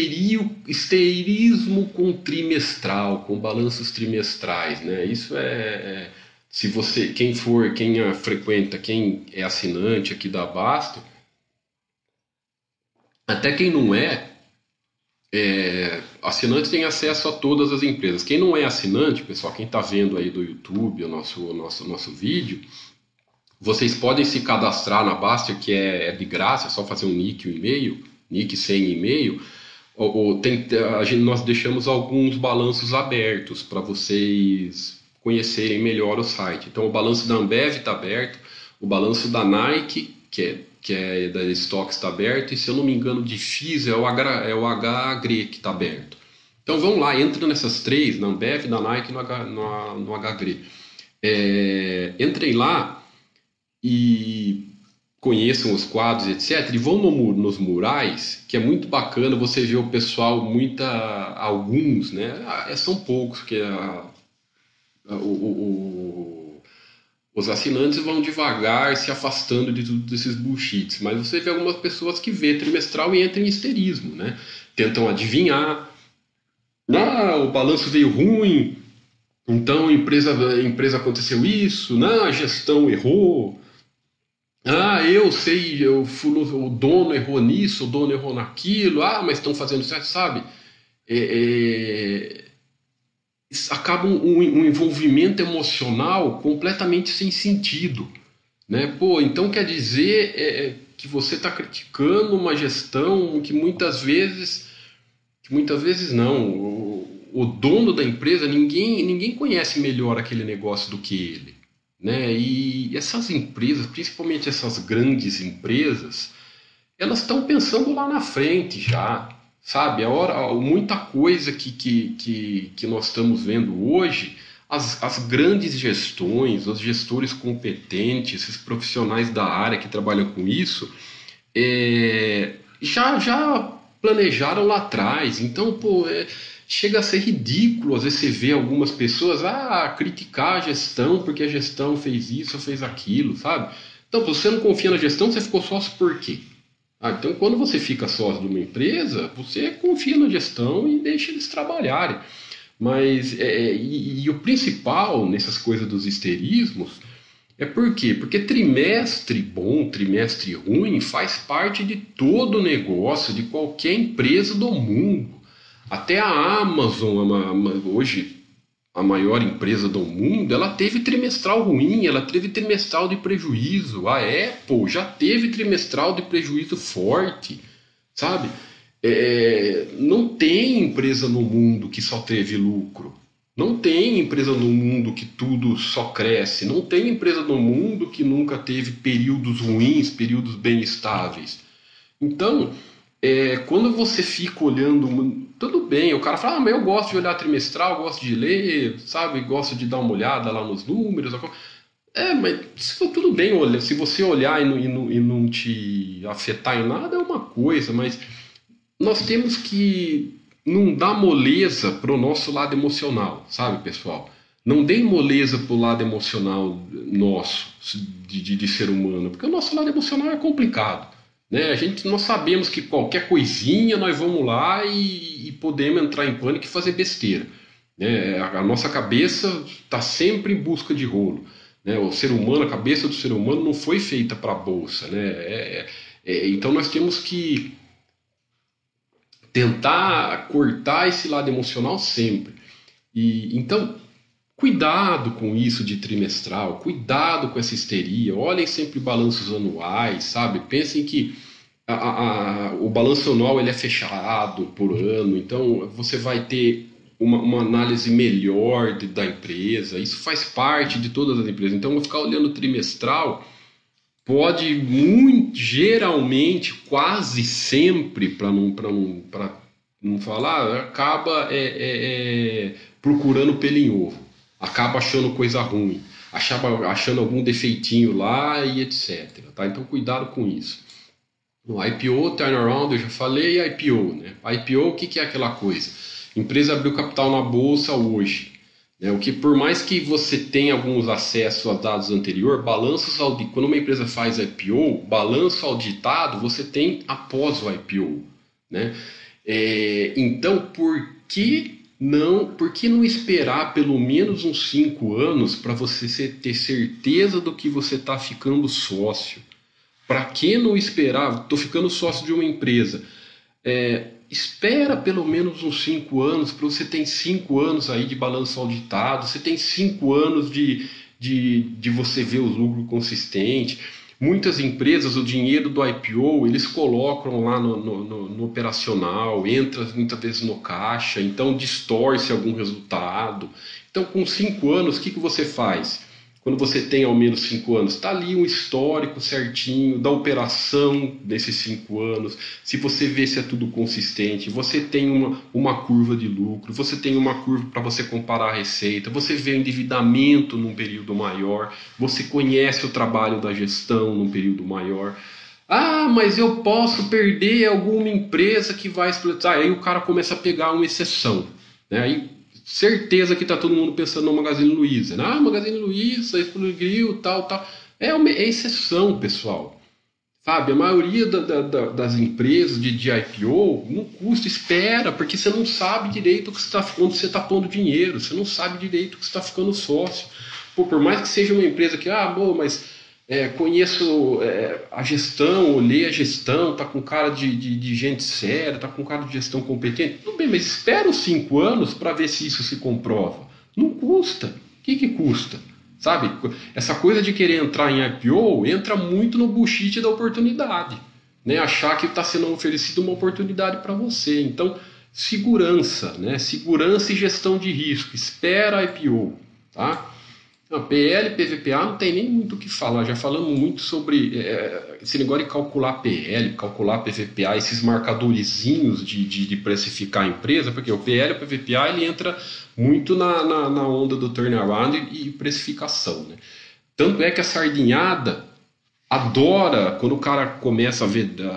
esteirismo com trimestral, com balanços trimestrais, né? Isso é... Se você, quem frequenta, quem é assinante aqui da Bastter, até quem não é assinante tem acesso a todas as empresas. Quem não é assinante, pessoal, quem está vendo aí do YouTube o nosso vídeo, vocês podem se cadastrar na Bastter, que é de graça, é só fazer um nick e um e-mail, nick sem e-mail. Nós deixamos alguns balanços abertos para vocês conhecerem melhor o site. Então, o balanço da Ambev está aberto, o balanço da Nike, que é da Stocks, está aberto, e se eu não me engano de FIIs é o HGRE que está aberto. Então, vamos lá, entra nessas três, na Ambev, na Nike e no HGRE. Entrem lá e conheçam os quadros, etc. E vão nos murais, que é muito bacana, você vê o pessoal, alguns, né? São poucos, que os assinantes vão devagar se afastando de tudo desses bullshits, mas você vê algumas pessoas que vê trimestral e entram em histerismo, né? Tentam adivinhar, o balanço veio ruim, então a empresa aconteceu isso, a gestão errou, eu sei, o dono errou nisso, o dono errou naquilo, mas estão fazendo certo, sabe? acaba um envolvimento emocional completamente sem sentido, né? Pô, então quer dizer que você está criticando uma gestão que muitas vezes não. O dono da empresa, ninguém conhece melhor aquele negócio do que ele, né? E essas empresas, principalmente essas grandes empresas, elas estão pensando lá na frente já, sabe? Muita coisa que nós estamos vendo hoje, as grandes gestões, os gestores competentes, esses profissionais da área que trabalham com isso, já planejaram lá atrás. Então, pô, chega a ser ridículo. Às vezes você vê algumas pessoas criticar a gestão porque a gestão fez isso ou fez aquilo, sabe? Então, se você não confia na gestão, você ficou sócio por quê? Então, quando você fica sócio de uma empresa, você confia na gestão e deixa eles trabalharem. Mas, o principal nessas coisas dos histerismos é por quê? Porque trimestre bom, trimestre ruim faz parte de todo negócio, de qualquer empresa do mundo. Até a Amazon, hoje a maior empresa do mundo, ela teve trimestral ruim, ela teve trimestral de prejuízo. A Apple já teve trimestral de prejuízo forte, sabe? Não tem empresa no mundo que só teve lucro. Não tem empresa no mundo que tudo só cresce. Não tem empresa no mundo que nunca teve períodos ruins, períodos bem estáveis. Então, quando você fica olhando... Tudo bem, o cara fala, mas eu gosto de olhar trimestral, gosto de ler, sabe? Gosto de dar uma olhada lá nos números. Mas tudo bem, olha, se você olhar e não te afetar em nada é uma coisa, mas nós temos que não dar moleza para o nosso lado emocional, sabe, pessoal? Não dê moleza para o lado emocional nosso, de ser humano, porque o nosso lado emocional é complicado. Né? Nós sabemos que qualquer coisinha nós vamos lá e podemos entrar em pânico e fazer besteira, né? A nossa cabeça está sempre em busca de rolo, né? O ser humano, a cabeça do ser humano não foi feita para a bolsa, né? Então nós temos que tentar cortar esse lado emocional sempre. Então cuidado com isso de trimestral, cuidado com essa histeria, olhem sempre balanços anuais, sabe? Pensem que o balanço anual ele é fechado por ano, então você vai ter uma análise melhor da empresa, isso faz parte de todas as empresas. Então ficar olhando trimestral pode geralmente, quase sempre, para não falar, acaba procurando pelo em ovo. Acaba achando coisa ruim, achando algum defeitinho lá e etc, tá? Então cuidado com isso. No IPO, turnaround, eu já falei. IPO, né? IPO, o que é aquela coisa? Empresa abriu capital na bolsa hoje, né? O que, por mais que você tenha alguns acessos a dados anterior, balanços auditados, quando uma empresa faz IPO, balanço auditado você tem após o IPO, né? Então por que não esperar pelo menos uns 5 anos para você ter certeza do que você está ficando sócio? Para que não esperar? Estou ficando sócio de uma empresa. Espera pelo menos uns 5 anos, para você ter 5 anos aí de balanço auditado, você tem 5 anos de você ver o lucro consistente. Muitas empresas, o dinheiro do IPO, eles colocam lá no operacional, entra muitas vezes no caixa, então distorce algum resultado. Então, com 5 anos, o que você faz? Quando você tem ao menos 5 anos, está ali um histórico certinho da operação desses 5 anos. Se você vê se é tudo consistente, você tem uma curva de lucro, você tem uma curva para você comparar a receita, você vê o endividamento num período maior, você conhece o trabalho da gestão num período maior. Mas eu posso perder alguma empresa que vai explodir. Aí o cara começa a pegar uma exceção, né? Aí, certeza que está todo mundo pensando no Magazine Luiza, né? Magazine Luiza explodiu, tal. É exceção, pessoal, sabe? A maioria das empresas de IPO não custa, espera, porque você não sabe direito onde você está pondo dinheiro, você não sabe direito o que você está ficando sócio. Por mais que seja uma empresa que, mas Conheço a gestão, olhei a gestão, está com cara de gente séria, está com cara de gestão competente. Tudo bem, mas espera os 5 anos para ver se isso se comprova. Não custa. O que custa? Sabe? Essa coisa de querer entrar em IPO entra muito no bullshit da oportunidade, né? Achar que está sendo oferecida uma oportunidade para você. Então, segurança, né? Segurança e gestão de risco. Espera a IPO, tá? Não, PL, PVPA não tem nem muito o que falar. Já falamos muito sobre esse negócio de calcular PL, calcular PVPA, esses marcadorizinhos de precificar a empresa, porque o PL e o PVPA ele entra muito na onda do turnaround e precificação, né? Tanto é que a sardinhada adora, quando o cara começa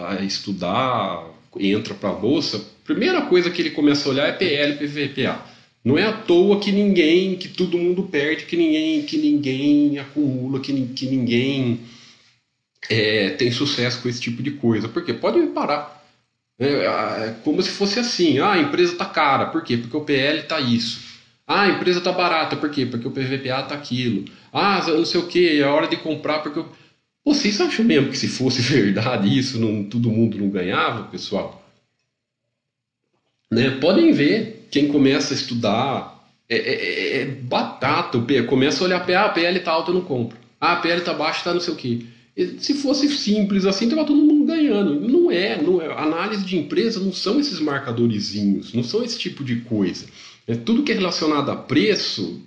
a estudar, entra para a bolsa, a primeira coisa que ele começa a olhar é PL e PVPA. Não é à toa que ninguém, que todo mundo perde, que ninguém acumula, que ninguém tem sucesso com esse tipo de coisa. Por quê? Pode parar. É como se fosse assim. Ah, a empresa está cara. Por quê? Porque o PL está isso. Ah, a empresa está barata. Por quê? Porque o PVPA está aquilo. Ah, não sei o que, é a hora de comprar porque... Vocês acham mesmo que se fosse verdade isso, não, todo mundo não ganhava, pessoal? Né? Podem ver. Quem começa a estudar é batata. Começa a olhar, a PL está alta, eu não compro. Ah, a PL está baixa, está não sei o quê. Se fosse simples assim, estava todo mundo ganhando. Não é. Análise de empresa não são esses marcadorizinhos, não são esse tipo de coisa. Tudo que é relacionado a preço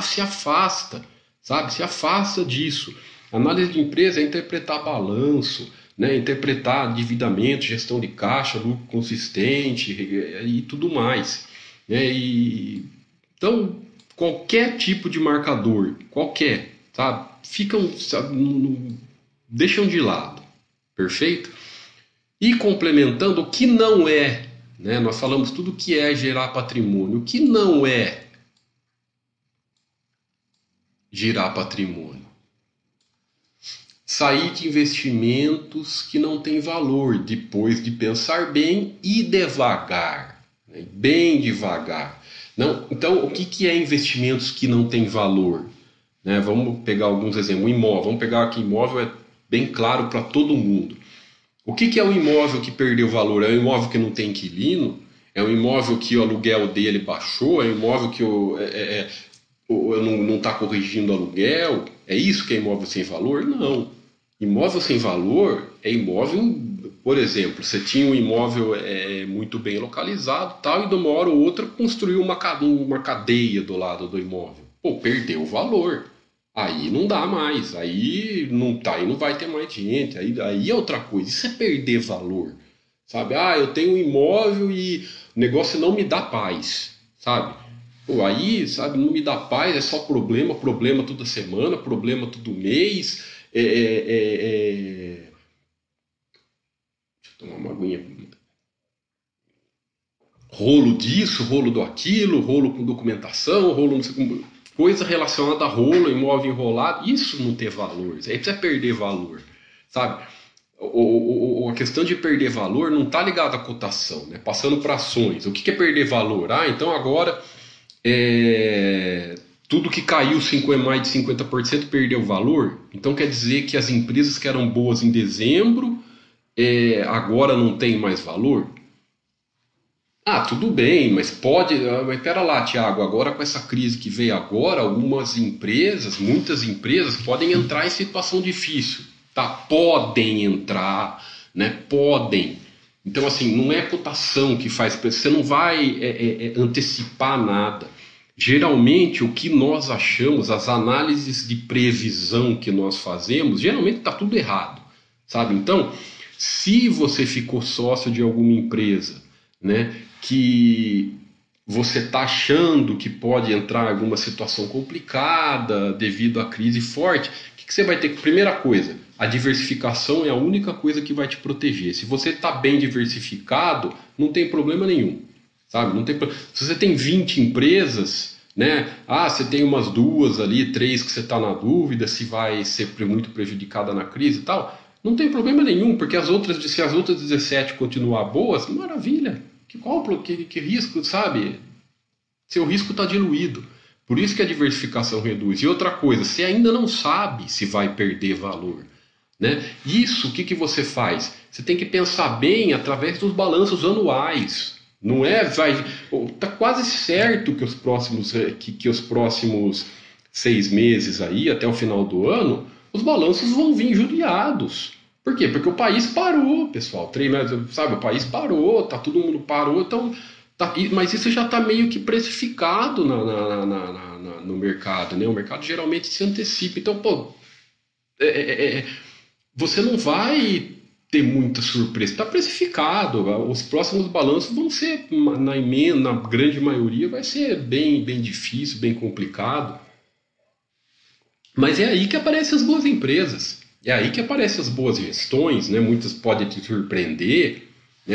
se afasta, sabe? Se afasta disso. Análise de empresa é interpretar balanço, né, interpretar endividamento, gestão de caixa, lucro consistente e tudo mais. Então, qualquer tipo de marcador, qualquer, sabe, deixam de lado, perfeito? E complementando, o que não é, né, nós falamos tudo que é gerar patrimônio, o que não é gerar patrimônio? Sair de investimentos que não têm valor, depois de pensar bem e devagar. Bem devagar. Não, então, o que é investimentos que não têm valor? Né, vamos pegar alguns exemplos. O imóvel. Vamos pegar aqui, imóvel é bem claro para todo mundo. O que é o imóvel que perdeu valor? É um imóvel que não tem inquilino? É um imóvel que o aluguel dele baixou? É um imóvel que não está corrigindo o aluguel? É isso que é imóvel sem valor? Não. Imóvel sem valor é imóvel... Por exemplo, você tinha um imóvel muito bem localizado tal, e de uma hora ou outra construiu uma cadeia do lado do imóvel. Pô, perdeu o valor. Aí não dá mais. Aí não vai ter mais gente. Aí é outra coisa. Isso é perder valor. Sabe? Ah, eu tenho um imóvel e o negócio não me dá paz. Sabe? Pô, aí, sabe, não me dá paz, é só problema, problema toda semana, problema todo mês. Tomar uma aguinha. Rolo disso, rolo do aquilo, rolo com documentação, rolo não sei como, coisa relacionada a rolo, imóvel enrolado, isso não ter valor, aí precisa perder valor, sabe? A questão de perder valor não está ligada à cotação, né? Passando para ações, o que é perder valor? Ah, então agora tudo que caiu mais de 50% perdeu valor, então quer dizer que as empresas que eram boas em dezembro agora não tem mais valor? Ah, tudo bem, mas pode... Mas pera lá, Thiago, agora com essa crise que veio agora, muitas empresas podem entrar em situação difícil. Tá? Podem entrar, né? Podem. Então, assim, não é a cotação que faz... Você não vai antecipar nada. Geralmente, o que nós achamos, as análises de previsão que nós fazemos, geralmente está tudo errado, sabe? Então... Se você ficou sócio de alguma empresa, né, que você está achando que pode entrar em alguma situação complicada devido à crise forte, o que você vai ter? Primeira coisa, a diversificação é a única coisa que vai te proteger. Se você está bem diversificado, não tem problema nenhum. Sabe? Não tem problema. Se você tem 20 empresas, né, você tem umas 2 ali, 3 que você está na dúvida, se vai ser muito prejudicada na crise e tal... Não tem problema nenhum, porque se as outras 17 continuar boas, maravilha. Que risco, sabe? Seu risco está diluído. Por isso que a diversificação reduz. E outra coisa, você ainda não sabe se vai perder valor, né? Isso, o que você faz? Você tem que pensar bem através dos balanços anuais. Não é, tá quase certo que os próximos 6 meses aí, até o final do ano, os balanços vão vir judiados. Por quê? Porque o país parou, pessoal. Sabe, o país parou, tá, todo mundo parou, então... Tá, mas isso já está meio que precificado no mercado, né? O mercado geralmente se antecipa. Então, pô, você não vai ter muita surpresa. Está precificado. Os próximos balanços vão ser, na grande maioria, vai ser bem, bem difícil, bem complicado. Mas é aí que aparecem as boas empresas. É aí que aparecem as boas gestões, né? Muitas podem te surpreender.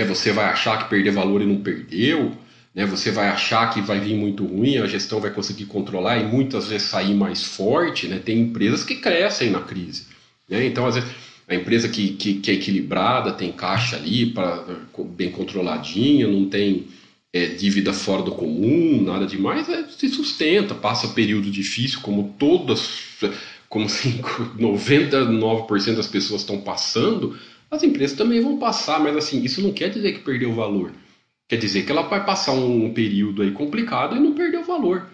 Você vai achar que perder valor e não perdeu, né? Você vai achar que vai vir muito ruim, a gestão vai conseguir controlar e muitas vezes sair mais forte, né? Tem empresas que crescem na crise, né? Então, às vezes, a empresa que é equilibrada, tem caixa ali, bem controladinha, não tem dívida fora do comum, nada demais, se sustenta, passa período difícil, como 99% das pessoas estão passando. As empresas também vão passar, mas assim, isso não quer dizer que perdeu valor. Quer dizer que ela vai passar um período aí complicado e não perdeu valor.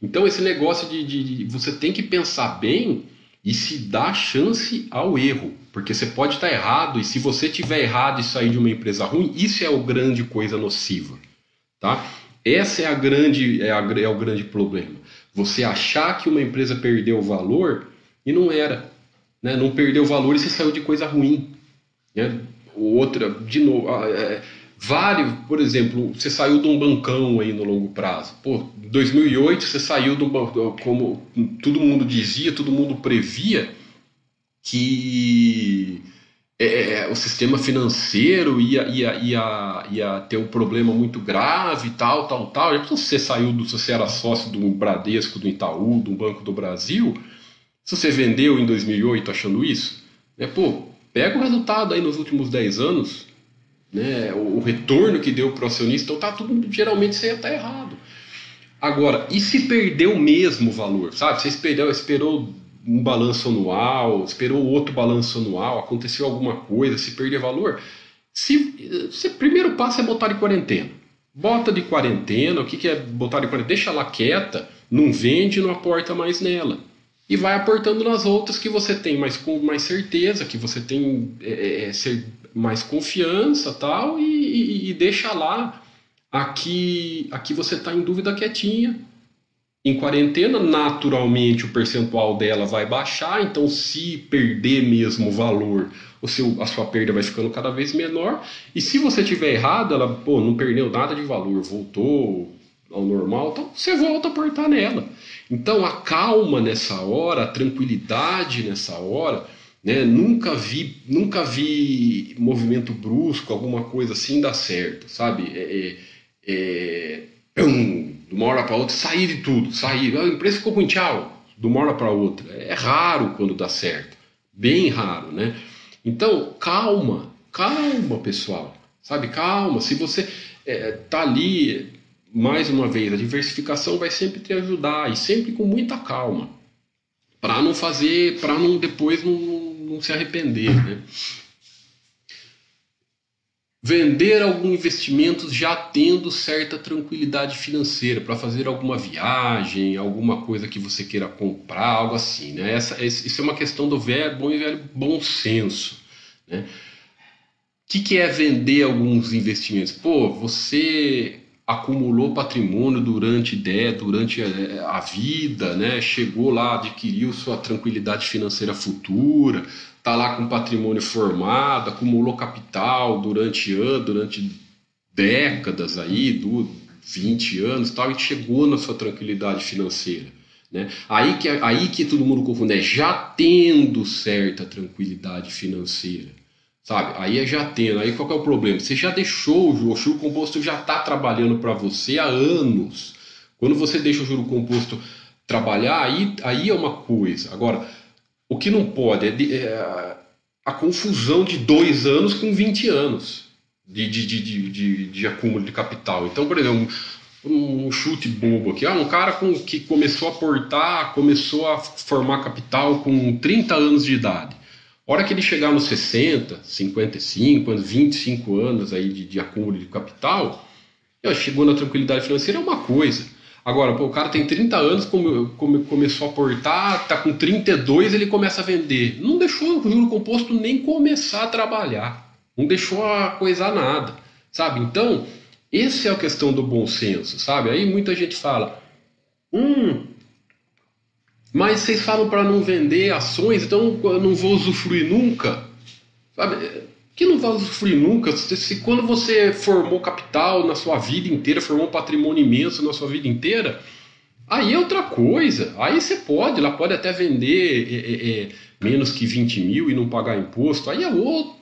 Então esse negócio de você tem que pensar bem e se dar chance ao erro. Porque você pode estar errado, e se você tiver errado e sair de uma empresa ruim, isso é o grande coisa nociva. Tá? Essa é o grande problema. Você achar que uma empresa perdeu valor e não era. Né? Não perdeu valor e você saiu de coisa ruim. Outra, de novo, por exemplo, você saiu de um bancão aí no longo prazo. Pô, 2008 você saiu do bancão, como todo mundo dizia, todo mundo previa que o sistema financeiro ia ter um problema muito grave, tal. E se você era sócio do Bradesco, do Itaú, do Banco do Brasil, se você vendeu em 2008 achando isso, né, pô, pega o resultado aí nos últimos 10 anos, né, o retorno que deu para o acionista, então geralmente isso aí está errado. Agora, e se perdeu mesmo o valor? Sabe? Você esperou um balanço anual, esperou outro balanço anual, aconteceu alguma coisa, se perder valor? O primeiro passo é botar de quarentena. Bota de quarentena, o que é botar de quarentena? Deixa ela quieta, não vende, não aporta mais nela. E vai aportando nas outras que você tem mais certeza, que você tem mais confiança tal, e deixa lá a que você está em dúvida quietinha. Em quarentena, naturalmente, o percentual dela vai baixar, então se perder mesmo o valor, a sua perda vai ficando cada vez menor. E se você tiver errado, ela não perdeu nada de valor, voltou ao normal, então você volta a aportar nela. Então a calma nessa hora, a tranquilidade nessa hora, né? Nunca vi movimento brusco, alguma coisa assim dar certo, sabe? De uma hora para outra sair de tudo, a empresa ficou ruim, tchau, de uma hora para outra. É raro quando dá certo, bem raro, né? Então calma pessoal, sabe? Calma, se você tá ali. Mais uma vez, a diversificação vai sempre te ajudar, e sempre com muita calma, para não fazer, para não depois não se arrepender, né? Vender alguns investimentos já tendo certa tranquilidade financeira, para fazer alguma viagem, alguma coisa que você queira comprar, algo assim, né? Isso é uma questão do velho bom senso, né? O que é vender alguns investimentos? Você acumulou patrimônio durante a vida, né? Chegou lá, adquiriu sua tranquilidade financeira futura, está lá com patrimônio formado, acumulou capital durante décadas aí, 20 anos tal, e chegou na sua tranquilidade financeira, né? Aí que todo mundo confunde, já tendo certa tranquilidade financeira. Sabe? Aí é já tendo. Aí qual que é o problema? Você já deixou o juro composto, já está trabalhando para você há anos. Quando você deixa o juro composto trabalhar, aí é uma coisa. Agora, o que não pode é a confusão de 2 anos com 20 anos de acúmulo de capital. Então, por exemplo, um chute bobo aqui. Ah, um cara que começou a aportar, começou a formar capital com 30 anos de idade. A hora que ele chegar nos 60, 55, 25 anos aí de acúmulo de capital, chegou na tranquilidade financeira, é uma coisa. Agora, pô, o cara tem 30 anos, começou a aportar, tá com 32, ele começa a vender. Não deixou o juro composto nem começar a trabalhar. Não deixou a coisar nada, sabe? Então, essa é a questão do bom senso, sabe? Aí muita gente fala, mas vocês falam para não vender ações, então eu não vou usufruir nunca, sabe? Que não vai usufruir nunca, se quando você formou capital na sua vida inteira, formou um patrimônio imenso na sua vida inteira, aí é outra coisa, aí você pode, lá pode até vender menos que 20 mil e não pagar imposto, aí é outro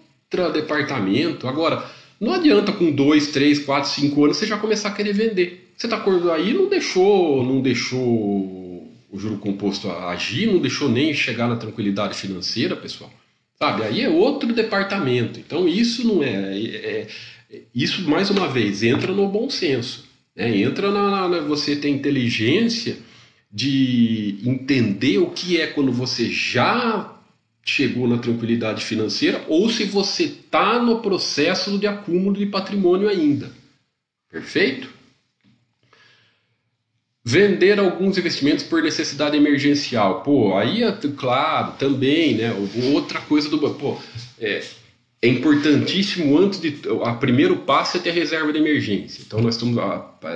departamento. Agora, não adianta com 2, 3, 4, 5 anos você já começar a querer vender, você está acordando aí, não deixou o juro composto agir, não deixou nem chegar na tranquilidade financeira, pessoal. Sabe, aí é outro departamento. Então isso não isso mais uma vez entra no bom senso, né? Entra na você ter inteligência de entender o que é quando você já chegou na tranquilidade financeira ou se você está no processo de acúmulo de patrimônio ainda. Perfeito? Vender alguns investimentos por necessidade emergencial. Pô, aí, claro, também, né? Outra coisa do banco. Pô, é importantíssimo antes de... O primeiro passo é ter reserva de emergência. Então, nós estamos...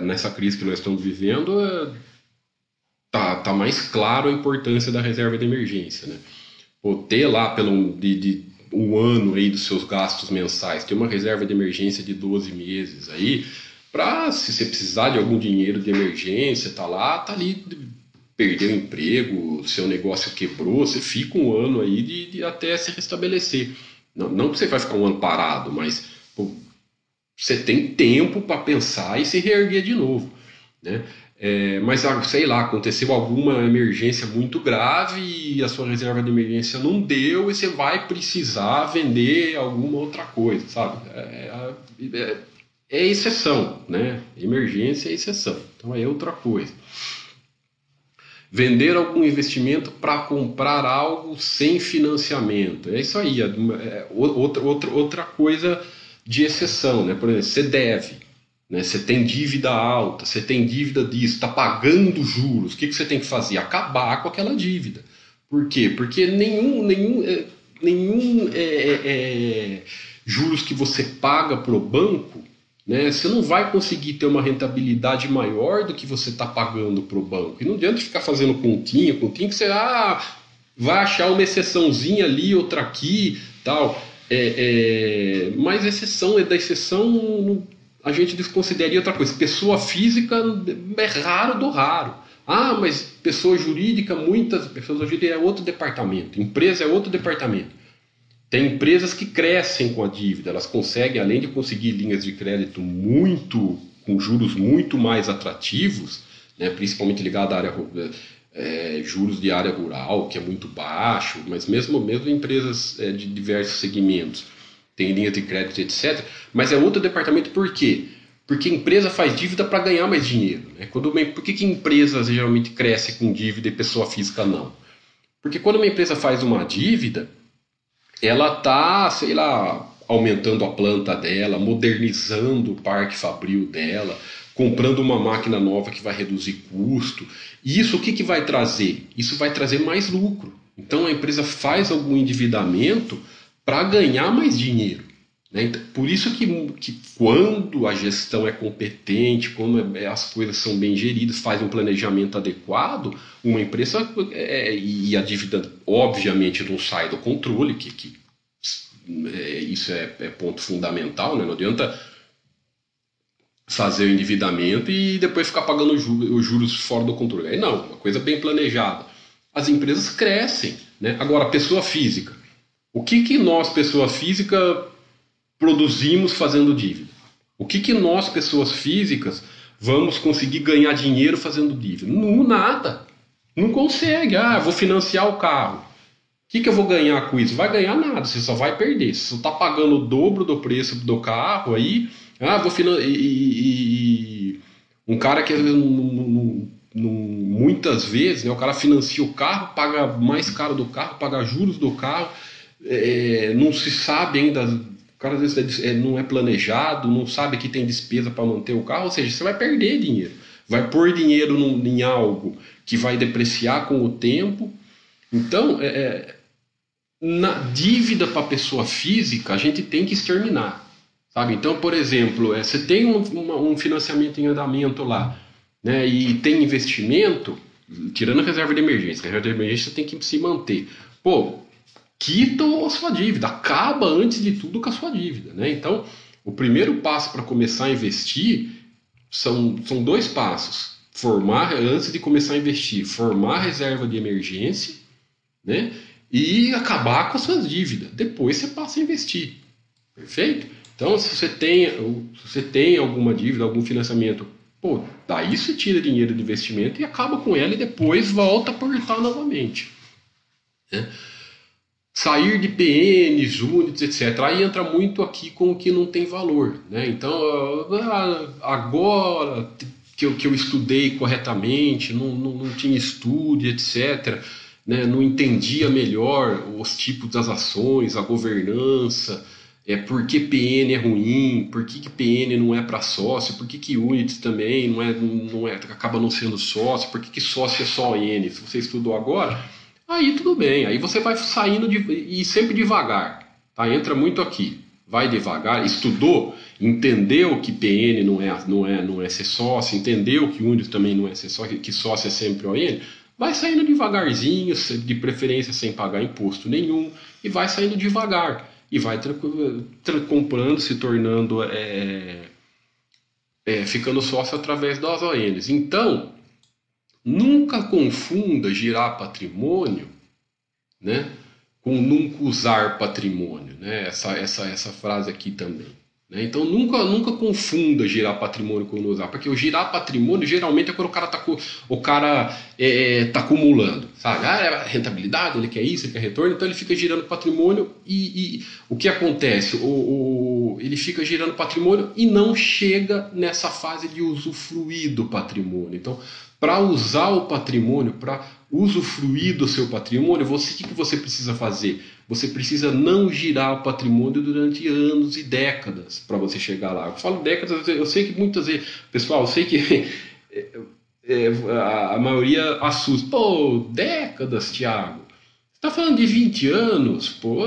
Nessa crise que nós estamos vivendo, tá mais claro a importância da reserva de emergência, né? Pô, ter lá de um ano aí dos seus gastos mensais, ter uma reserva de emergência de 12 meses aí... Pra, se você precisar de algum dinheiro de emergência, tá ali, perdeu o emprego, seu negócio quebrou, você fica um ano aí de até se restabelecer. Não que você vai ficar um ano parado, mas pô, você tem tempo para pensar e se reerguer de novo, né? Mas sei lá, aconteceu alguma emergência muito grave e a sua reserva de emergência não deu e você vai precisar vender alguma outra coisa, sabe? É exceção, né? Emergência é exceção. Então é outra coisa. Vender algum investimento para comprar algo sem financiamento. É isso aí. É outra coisa de exceção, né? Por exemplo, você deve, né? Você tem dívida alta, você tem dívida disso, está pagando juros. O que você tem que fazer? Acabar com aquela dívida. Por quê? Porque nenhum juros que você paga para o banco, né, você não vai conseguir ter uma rentabilidade maior do que você está pagando para o banco. E não adianta ficar fazendo continha, que você vai achar uma exceçãozinha ali, outra aqui, tal. Mas exceção é da exceção, a gente desconsideraria outra coisa. Pessoa física é raro do raro. Ah, mas pessoa jurídica, muitas pessoas jurídicas é outro departamento. Empresa é outro departamento. Tem empresas que crescem com a dívida, elas conseguem, além de conseguir linhas de crédito com juros muito mais atrativos, né, principalmente ligado à área, juros de área rural, que é muito baixo, mas mesmo empresas de diversos segmentos, tem linhas de crédito, etc. Mas é outro departamento, por quê? Porque a empresa faz dívida para ganhar mais dinheiro, né? Por que empresas geralmente crescem com dívida e pessoa física não? Porque quando uma empresa faz uma dívida, ela está, sei lá, aumentando a planta dela, modernizando o parque fabril dela, comprando uma máquina nova que vai reduzir custo. E isso o que vai trazer? Isso vai trazer mais lucro. Então a empresa faz algum endividamento para ganhar mais dinheiro, né? Então, por isso que quando a gestão é competente, quando as coisas são bem geridas, faz um planejamento adequado, uma empresa e a dívida obviamente não sai do controle, isso é ponto fundamental, né? Não adianta fazer o endividamento e depois ficar pagando os juros fora do controle. Aí não, uma coisa bem planejada. As empresas crescem, né? Agora, pessoa física. O que nós, pessoa física, produzimos fazendo dívida? O que nós, pessoas físicas, vamos conseguir ganhar dinheiro fazendo dívida? Nada. Não consegue. Ah, vou financiar o carro. O que eu vou ganhar com isso? Vai ganhar nada, você só vai perder. Você só está pagando o dobro do preço do carro aí. Ah, vou financiar. Um cara que muitas vezes, né, o cara financia o carro, paga mais caro do carro, paga juros do carro, não se sabe ainda, o cara às vezes não é planejado, não sabe que tem despesa para manter o carro, ou seja, você vai perder dinheiro, vai pôr dinheiro em algo que vai depreciar com o tempo. Então, na dívida para pessoa física, a gente tem que exterminar. Sabe? Então, por exemplo, você tem um financiamento em andamento lá, né, e tem investimento, tirando a reserva de emergência tem que se manter. Pô, quita a sua dívida, acaba antes de tudo com a sua dívida. Né? Então, o primeiro passo para começar a investir são dois passos. Antes de começar a investir, formar a reserva de emergência, né, e acabar com as suas dívidas. Depois você passa a investir. Perfeito? Então, se você tem alguma dívida, algum financiamento, pô, daí você tira dinheiro de investimento e acaba com ela e depois volta a aportar novamente. Né? Sair de PNs, únicos, etc. Aí entra muito aqui com o que não tem valor. Né? Então, agora que eu estudei corretamente, não tinha estudo, etc., né? Não entendia melhor os tipos das ações, a governança, por que PN é ruim, por que PN não é para sócio, por que unit também acaba não sendo sócio, por que sócio é só N. Se você estudou agora, aí tudo bem, aí você vai saindo e sempre devagar, tá? Entra muito aqui, vai devagar, estudou, entendeu que PN não é ser sócio, entendeu que unit também não é ser sócio, que sócio é sempre ON, vai saindo devagarzinho, de preferência sem pagar imposto nenhum, e vai saindo devagar. E vai comprando, se tornando, ficando sócio através das ONs. Então, nunca confunda girar patrimônio, né, com nunca usar patrimônio. Né? Essa frase aqui também. Né? Então, nunca confunda girar patrimônio com não usar. Porque o girar patrimônio, geralmente, é quando o cara tá acumulando. Sabe? Rentabilidade, ele quer isso, ele quer retorno. Então, ele fica girando patrimônio e o que acontece? Ele fica girando patrimônio e não chega nessa fase de usufruir do patrimônio. Então, para usar o patrimônio, para usufruir do seu patrimônio, o que você precisa fazer? Você precisa não girar o patrimônio durante anos e décadas para você chegar lá. Eu falo décadas, eu sei que muitas vezes... Pessoal, eu sei que a maioria assusta. Pô, décadas, Thiago. Você está falando de 20 anos? Pô,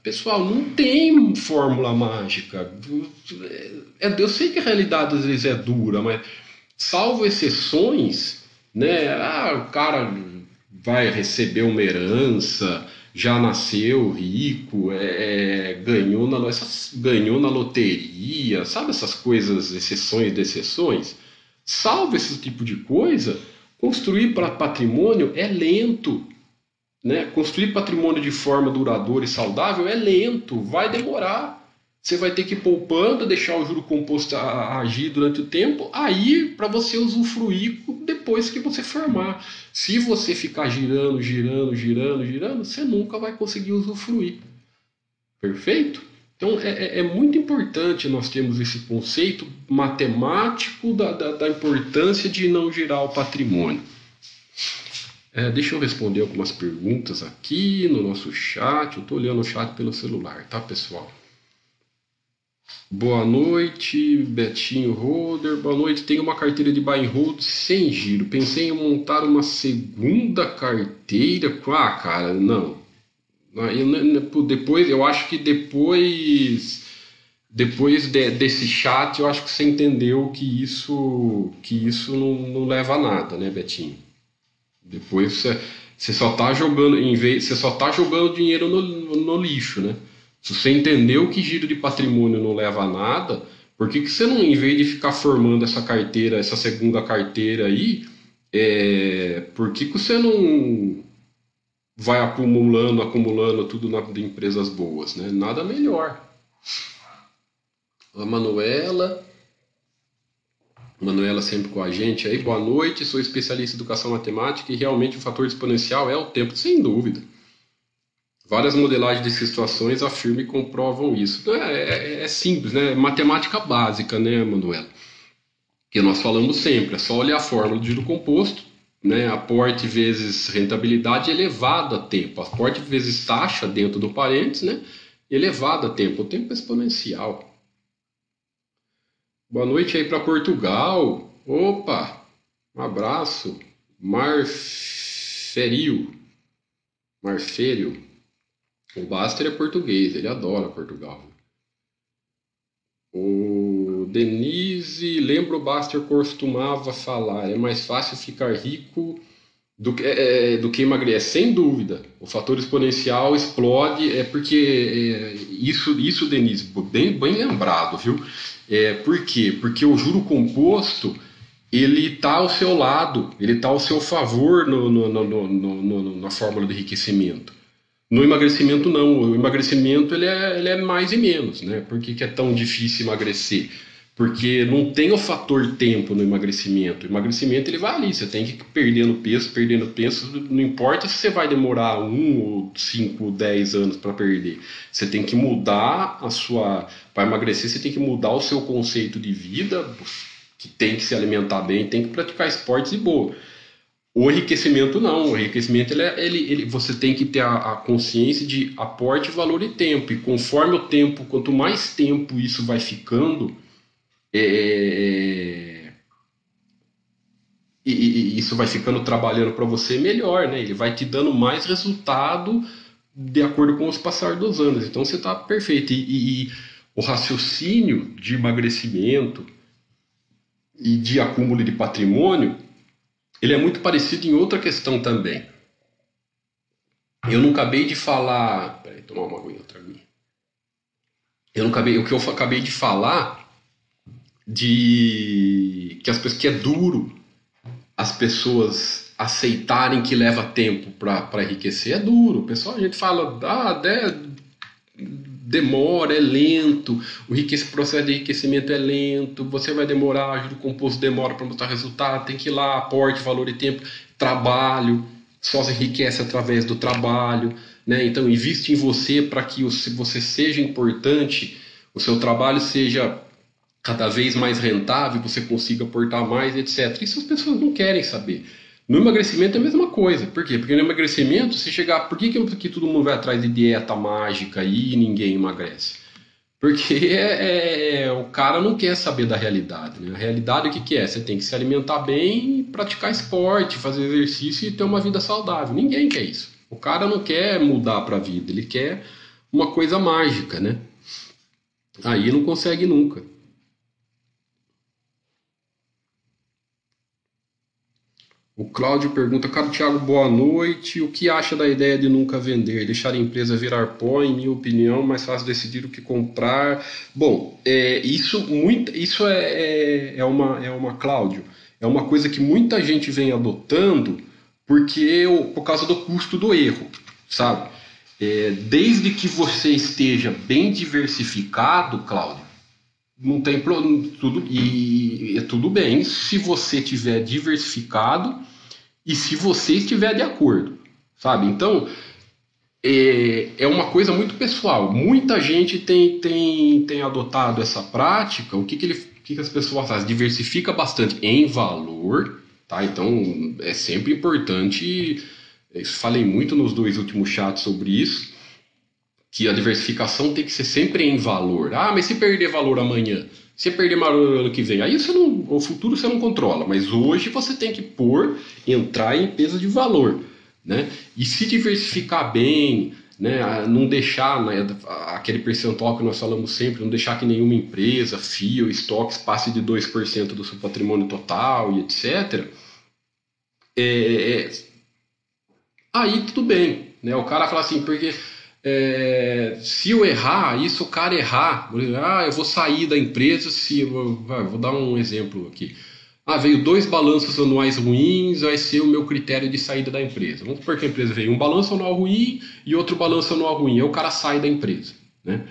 pessoal, não tem fórmula mágica. Eu sei que a realidade às vezes é dura, mas salvo exceções, né? O cara vai receber uma herança... já nasceu rico, ganhou na loteria, sabe, essas coisas, exceções de exceções. Salvo esse tipo de coisa, construir para patrimônio é lento. Né? Construir patrimônio de forma duradoura e saudável é lento, vai demorar. Você vai ter que ir poupando, deixar o juro composto agir durante o tempo, aí para você usufruir depois que você formar. Se você ficar girando, você nunca vai conseguir usufruir. Perfeito? Então é muito importante nós termos esse conceito matemático da importância de não girar o patrimônio. Deixa eu responder algumas perguntas aqui no nosso chat. Eu estou olhando o chat pelo celular, tá, pessoal? Boa noite, Betinho Holder. Boa noite, tenho uma carteira de buy and hold sem giro. Pensei em montar uma segunda carteira. Ah, cara, não. Depois desse chat, eu acho que você entendeu que isso não leva a nada, né, Betinho? Depois você só tá jogando dinheiro no lixo, né? Se você entendeu que giro de patrimônio não leva a nada, por que você não, em vez de ficar formando essa carteira, essa segunda carteira aí, por que você não vai acumulando tudo de empresas boas, né? Nada melhor. A Manuela sempre com a gente aí. Boa noite, sou especialista em educação matemática e realmente o fator exponencial é o tempo, sem dúvida. Várias modelagens dessas situações afirmam e comprovam isso. É simples, né? Matemática básica, né, Manuela? que nós falamos sempre, é só olhar a fórmula do juro composto, né? Aporte vezes rentabilidade elevada a tempo, aporte vezes taxa dentro do parênteses, né? Elevada a tempo, o tempo é exponencial. Boa noite aí para Portugal, opa, um abraço, Marfério, o Baster é português, ele adora Portugal. O Denise, lembra o Baster costumava falar, é mais fácil ficar rico do que emagrecer, sem dúvida. O fator exponencial explode, porque isso, Denise, bem lembrado, viu? Por quê? Porque o juro composto, ele está ao seu lado, ele está ao seu favor na fórmula do enriquecimento. No emagrecimento não, o emagrecimento ele é mais e menos, né? Por que é tão difícil emagrecer? Porque não tem o fator tempo no emagrecimento. O emagrecimento ele vai ali, você tem que ir perdendo peso, não importa se você vai demorar 1, 5, 10 anos para perder. Você tem que mudar para emagrecer, você tem que mudar o seu conceito de vida, que tem que se alimentar bem, tem que praticar esportes e boa. O enriquecimento não, o enriquecimento você tem que ter a consciência de aporte, valor e tempo. E conforme o tempo, quanto mais tempo isso vai ficando, isso vai ficando trabalhando para você melhor, né? Ele vai te dando mais resultado de acordo com os passar dos anos. Então você está perfeito. E o raciocínio de emagrecimento e de acúmulo de patrimônio, ele é muito parecido em outra questão também. Eu não acabei de falar... Peraí, tomar uma aguinha outra minha. O que eu acabei de falar... que é duro as pessoas aceitarem que leva tempo para enriquecer, é duro. O pessoal, a gente fala, demora, é lento, o processo de enriquecimento é lento, você vai demorar, o juro composto demora para mostrar resultado, tem que ir lá, aporte, valor e tempo, trabalho, só se enriquece através do trabalho, né? Então investe em você para que você seja importante, o seu trabalho seja cada vez mais rentável, você consiga aportar mais, etc. Isso as pessoas não querem saber. No emagrecimento é a mesma coisa. Por quê? Porque no emagrecimento, se chegar... Por que todo mundo vai atrás de dieta mágica e ninguém emagrece? Porque o cara não quer saber da realidade, né? A realidade, o que é? Você tem que se alimentar bem, praticar esporte, fazer exercício e ter uma vida saudável. Ninguém quer isso. O cara não quer mudar para a vida, ele quer uma coisa mágica, né? Aí não consegue nunca. O Cláudio pergunta, caro Thiago, boa noite, o que acha da ideia de nunca vender? Deixar a empresa virar pó, em minha opinião, mais fácil decidir o que comprar. Bom, Cláudio, é uma coisa que muita gente vem adotando por causa do custo do erro, sabe? Desde que você esteja bem diversificado, Cláudio, não tem problema, tudo bem se você tiver diversificado e se você estiver de acordo, sabe? Então, é uma coisa muito pessoal. Muita gente tem adotado essa prática. O que as pessoas fazem? Diversifica bastante em valor, tá? Então, é sempre importante, eu falei muito nos 2 últimos chats sobre isso, que a diversificação tem que ser sempre em valor. Ah, mas se perder valor amanhã, se perder valor ano que vem, aí o futuro você não controla, mas hoje você tem que entrar em empresa de valor, né? E se diversificar bem, né? Não deixar, né, aquele percentual que nós falamos sempre, não deixar que nenhuma empresa, FII ou estoques passe de 2% do seu patrimônio total e etc. Aí tudo bem, né? O cara fala assim, porque... se eu errar, o cara errar, eu vou sair da empresa, vou dar um exemplo aqui. Veio 2 balanços anuais ruins, vai ser o meu critério de saída da empresa. Vamos supor que a empresa veio um balanço anual ruim e outro balanço anual ruim, aí o cara sai da empresa, né?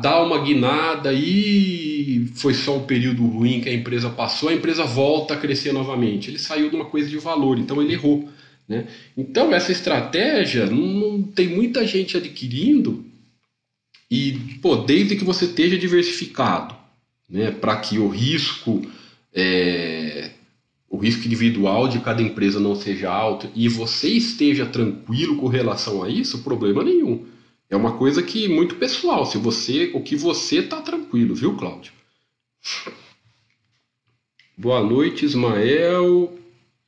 Dá uma guinada aí, foi só um período ruim que a empresa passou, a empresa volta a crescer novamente. Ele saiu de uma coisa de valor, então ele errou, né? Então essa estratégia não tem muita gente adquirindo, e desde que você esteja diversificado né, para que o risco individual de cada empresa não seja alto e você esteja tranquilo com relação a isso, problema nenhum. É uma coisa que muito pessoal, o que você está tranquilo, viu, Cláudio? Boa noite, Ismael.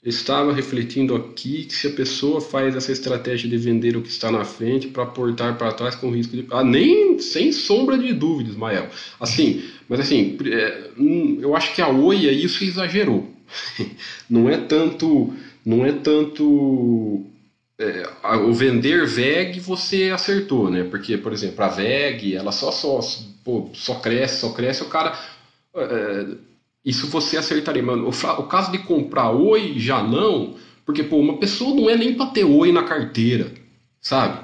Estava refletindo aqui que se a pessoa faz essa estratégia de vender o que está na frente para aportar para trás com risco de... nem sem sombra de dúvida, Ismael. Mas eu acho que a Oi isso exagerou. Não é tanto... o vender WEG você acertou, né? Porque, por exemplo, a WEG, ela só cresce, o cara... isso você acertaria, mano. O caso de comprar Oi já não, porque uma pessoa não é nem para ter Oi na carteira, sabe?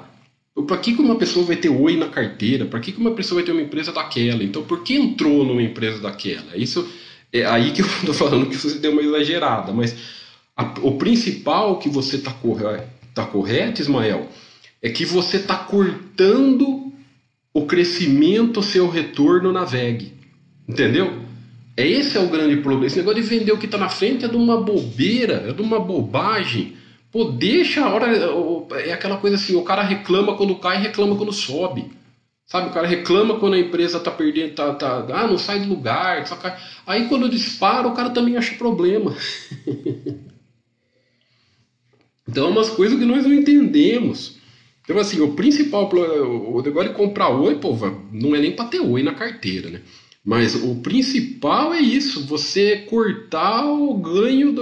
Para que uma pessoa vai ter Oi na carteira? Para que uma pessoa vai ter uma empresa daquela? Então, por que entrou numa empresa daquela? Isso é aí que eu estou falando que você deu uma exagerada, mas o principal que você está correto, Ismael, é que você está cortando o crescimento, seu retorno na WEG, entendeu? Esse é o grande problema. Esse negócio de vender o que está na frente é de uma bobeira, é de uma bobagem. Pô, deixa a hora... É aquela coisa assim, o cara reclama quando cai e reclama quando sobe. Sabe, o cara reclama quando a empresa está perdendo, não sai do lugar. Só cai. Aí quando dispara, o cara também acha problema. Então é umas coisas que nós não entendemos. Então assim, o principal... O negócio de comprar Oi, pô, não é nem para ter Oi na carteira, né? Mas o principal é isso, você cortar o ganho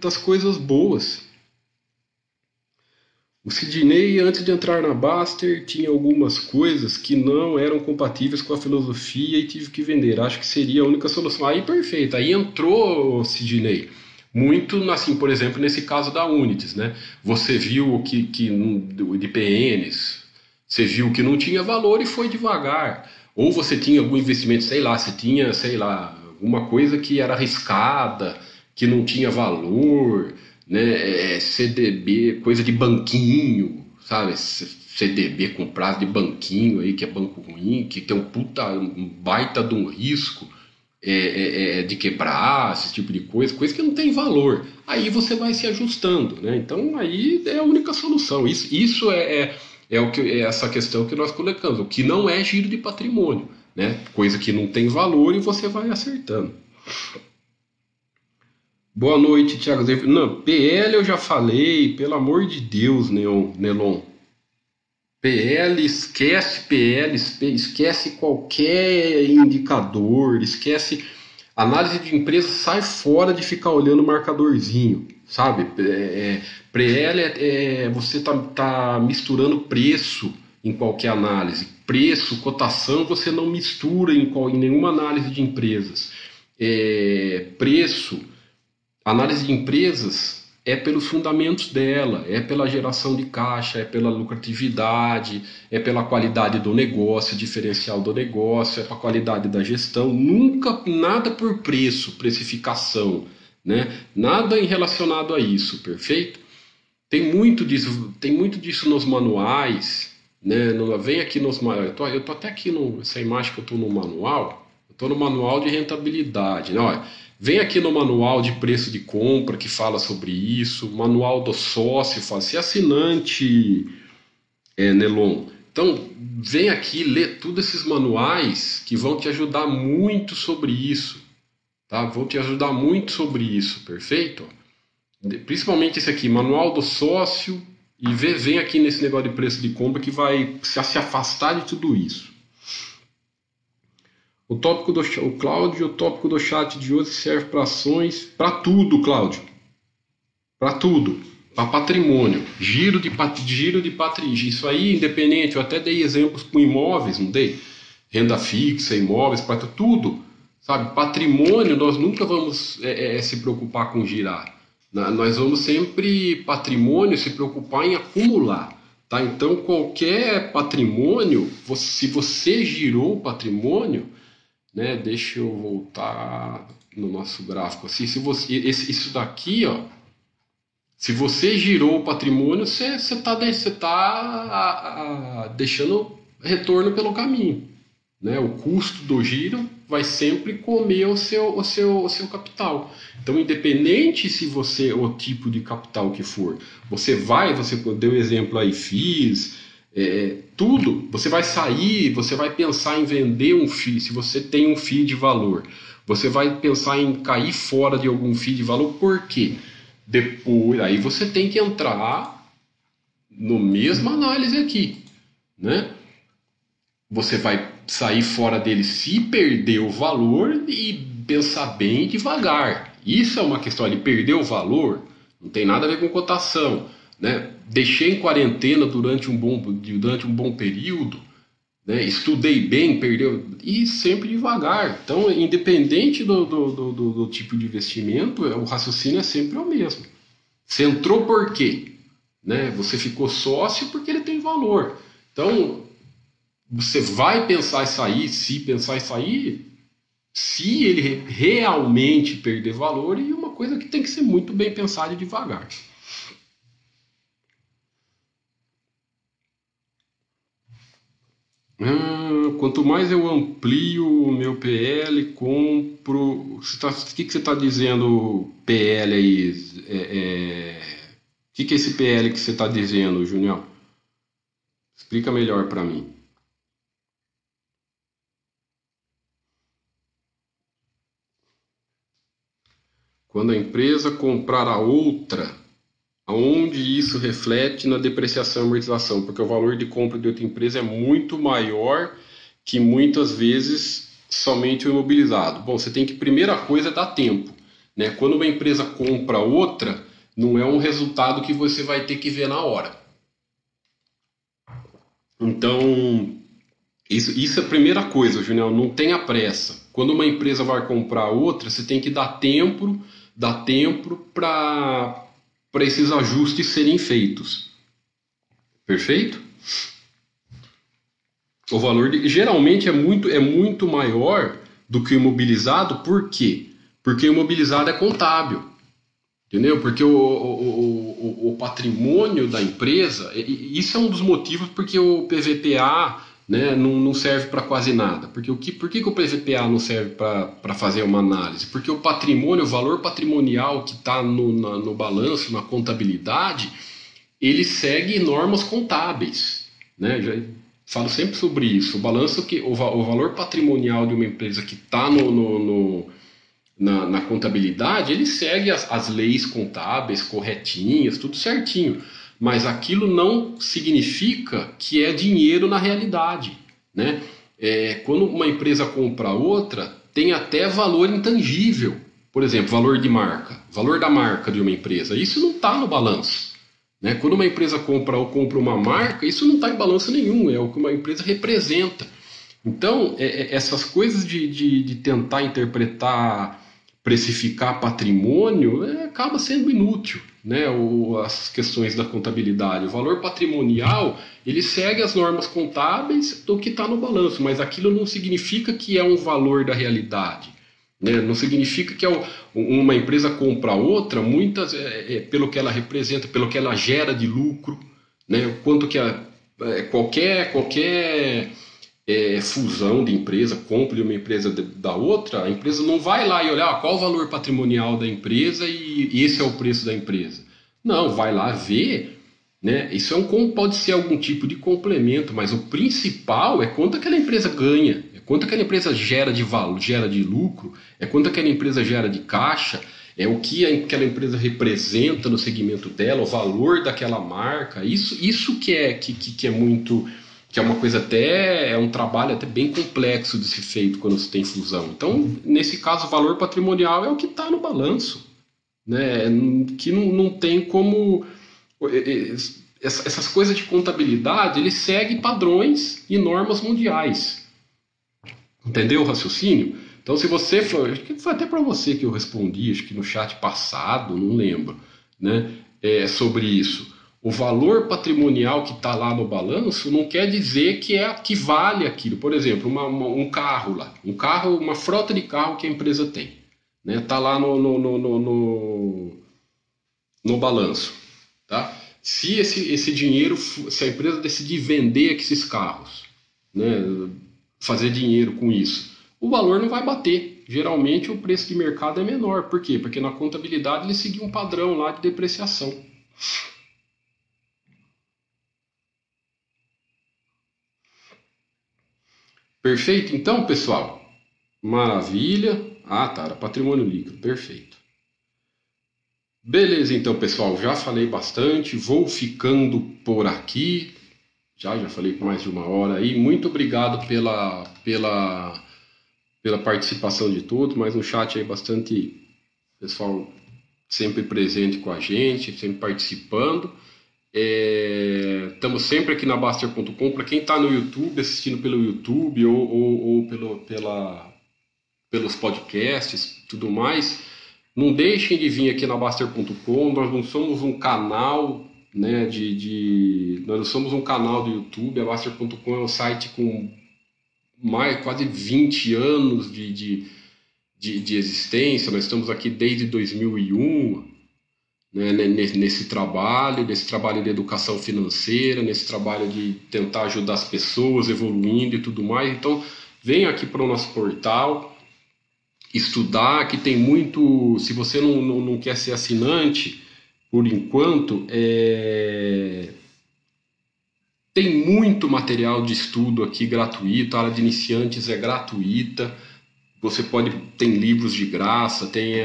das coisas boas. O Sidney, antes de entrar na Baster, tinha algumas coisas que não eram compatíveis com a filosofia e tive que vender. Acho que seria a única solução. Aí perfeito, aí entrou o Sidney. Muito, assim, por exemplo, nesse caso da Unitis, né? Você viu o que de PNs, você viu que não tinha valor e foi devagar. Ou você tinha algum investimento, alguma coisa que era arriscada, que não tinha valor, né? CDB, coisa de banquinho, sabe? CDB com prazo de banquinho, aí, que é banco ruim, que tem um baita de um risco de quebrar, esse tipo de coisa que não tem valor. Aí você vai se ajustando, né? Então aí é a única solução. Isso é essa questão que nós colocamos, o que não é giro de patrimônio, né? Coisa que não tem valor e você vai acertando. Boa noite, Thiago. Não, PL eu já falei, pelo amor de Deus, Nelon. PL, esquece PL, esquece qualquer indicador, esquece... Análise de empresa sai fora de ficar olhando o marcadorzinho, sabe? PL você tá misturando preço em qualquer análise. Preço, cotação, você não mistura em nenhuma análise de empresas. Preço, análise de empresas é pelos fundamentos dela, é pela geração de caixa, é pela lucratividade, é pela qualidade do negócio, diferencial do negócio, é pela qualidade da gestão, nunca nada por preço, precificação, né? Nada em relacionado a isso, perfeito? Tem muito disso nos manuais, né? Vem aqui nos manuais, eu tô até aqui essa imagem que eu tô no manual, de rentabilidade, né? Olha, vem aqui no manual de preço de compra que fala sobre isso, manual do sócio, se assinante, Nelon. Então, vem aqui, lê todos esses manuais que vão te ajudar muito sobre isso, tá? Vão te ajudar muito sobre isso, perfeito? Principalmente esse aqui, manual do sócio, e vem aqui nesse negócio de preço de compra que vai se afastar de tudo isso. O tópico do chat de hoje serve para ações, para tudo, Cláudio. Para tudo. Para patrimônio. Giro de patrimônio. Isso aí, independente, eu até dei exemplos com imóveis, não dei? Renda fixa, imóveis, para tudo. Sabe, patrimônio, nós nunca vamos se preocupar com girar. Nós vamos sempre, patrimônio, se preocupar em acumular. Tá? Então, qualquer patrimônio, se você girou o patrimônio, né, deixa eu voltar no nosso gráfico assim, isso daqui, ó, se você girou o patrimônio, você está deixando retorno pelo caminho, né? O custo do giro vai sempre comer o seu capital. Então, independente se você, o tipo de capital que for, você deu um exemplo aí, tudo, você vai sair, você vai pensar em vender um FII, se você tem um FII de valor, você vai pensar em cair fora de algum FII de valor, por quê? Depois, aí você tem que entrar no mesma análise aqui, né? Você vai sair fora dele se perder o valor e pensar bem devagar. Isso é uma questão, ele perdeu o valor, não tem nada a ver com cotação, né? Deixei em quarentena durante um bom período, né? Estudei bem, perdeu, e sempre devagar. Então, independente do tipo de investimento, o raciocínio é sempre o mesmo. Você entrou por quê? Né? Você ficou sócio porque ele tem valor. Então, você vai pensar em sair, se ele realmente perder valor, e uma coisa que tem que ser muito bem pensada e devagar. Quanto mais eu amplio o meu PL, compro... O que você está dizendo, PL aí? O que é esse PL que você está dizendo, Junião? Explica melhor para mim. Quando a empresa comprar a outra, aonde isso reflete na depreciação e amortização, porque o valor de compra de outra empresa é muito maior que muitas vezes somente o imobilizado. Bom, você tem que, primeira coisa, é dar tempo, né? Quando uma empresa compra outra, não é um resultado que você vai ter que ver na hora. Então, isso é a primeira coisa, Junião, não tenha pressa. Quando uma empresa vai comprar outra, você tem que dar tempo para esses ajustes serem feitos. Perfeito? O valor geralmente é muito maior do que o imobilizado. Por quê? Porque o imobilizado é contábil. Entendeu? Porque o patrimônio da empresa... Isso é um dos motivos porque o PVPA, né, não serve para quase nada. Porque por que o PVPA não serve para fazer uma análise? Porque o patrimônio, o valor patrimonial que está no balanço, na contabilidade, ele segue normas contábeis, né? Já falo sempre sobre isso. O balanço, o valor patrimonial de uma empresa que está na contabilidade, ele segue as leis contábeis corretinhas, tudo certinho. Mas aquilo não significa que é dinheiro na realidade, né? Quando uma empresa compra outra, tem até valor intangível. Por exemplo, valor de marca, valor da marca de uma empresa. Isso não está no balanço, né? Quando uma empresa compra uma marca, isso não está em balanço nenhum, é o que uma empresa representa. Então, essas coisas de tentar interpretar, precificar patrimônio, acaba sendo inútil, né? As questões da contabilidade, o valor patrimonial, ele segue as normas contábeis do que está no balanço, mas aquilo não significa que é um valor da realidade, né? Não significa que uma empresa compra outra, muitas pelo que ela representa, pelo que ela gera de lucro, né? Quanto que qualquer fusão de empresa, compra de uma empresa da outra, a empresa não vai lá e olhar qual o valor patrimonial da empresa e esse é o preço da empresa. Não, vai lá ver, né? Isso pode ser algum tipo de complemento, mas o principal é quanto aquela empresa ganha, é quanto aquela empresa gera de valor, gera de lucro, é quanto aquela empresa gera de caixa, é o que aquela empresa representa no segmento dela, o valor daquela marca. Isso que é muito... que é uma coisa até, é um trabalho até bem complexo de ser feito quando se tem fusão. Então, nesse caso, o valor patrimonial é o que está no balanço, né? Que não tem como... Essas coisas de contabilidade, ele segue padrões e normas mundiais. Entendeu o raciocínio? Então, se você for... Acho que foi até para você que eu respondi, acho que no chat passado, não lembro, né? Sobre isso. O valor patrimonial que está lá no balanço não quer dizer que vale aquilo. Por exemplo, um carro lá. Um carro, uma frota de carro que a empresa tem, né? Está lá no balanço, tá? Se esse dinheiro, se a empresa decidir vender esses carros, né? fazer dinheiro com isso, o valor não vai bater. Geralmente o preço de mercado é menor. Por quê? Porque na contabilidade ele seguiu um padrão lá de depreciação. Perfeito? Então, pessoal, maravilha. Ah, tá, era patrimônio líquido, perfeito. Beleza, então, pessoal, já falei bastante, vou ficando por aqui. Já falei por mais de uma hora aí. Muito obrigado pela participação de todos, mas no chat aí bastante pessoal sempre presente com a gente, sempre participando. Estamos sempre aqui na Bastter.com. Para quem está no YouTube, assistindo pelo YouTube ou pelos podcasts, tudo mais, não deixem de vir aqui na Bastter.com. Nós não somos um canal, né, nós não somos um canal do YouTube. A Bastter.com é um site com quase 20 anos de existência. Nós estamos aqui desde 2001. Nesse trabalho de educação financeira, nesse trabalho de tentar ajudar as pessoas evoluindo e tudo mais. Então, venha aqui para o nosso portal estudar, que tem muito. Se você não quer ser assinante, por enquanto, tem muito material de estudo aqui gratuito. A área de iniciantes é gratuita. Você tem livros de graça, tem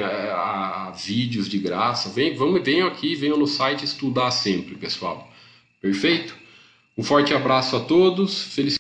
vídeos de graça. Venham aqui, venham no site estudar sempre, pessoal. Perfeito? Um forte abraço a todos. Felicidades.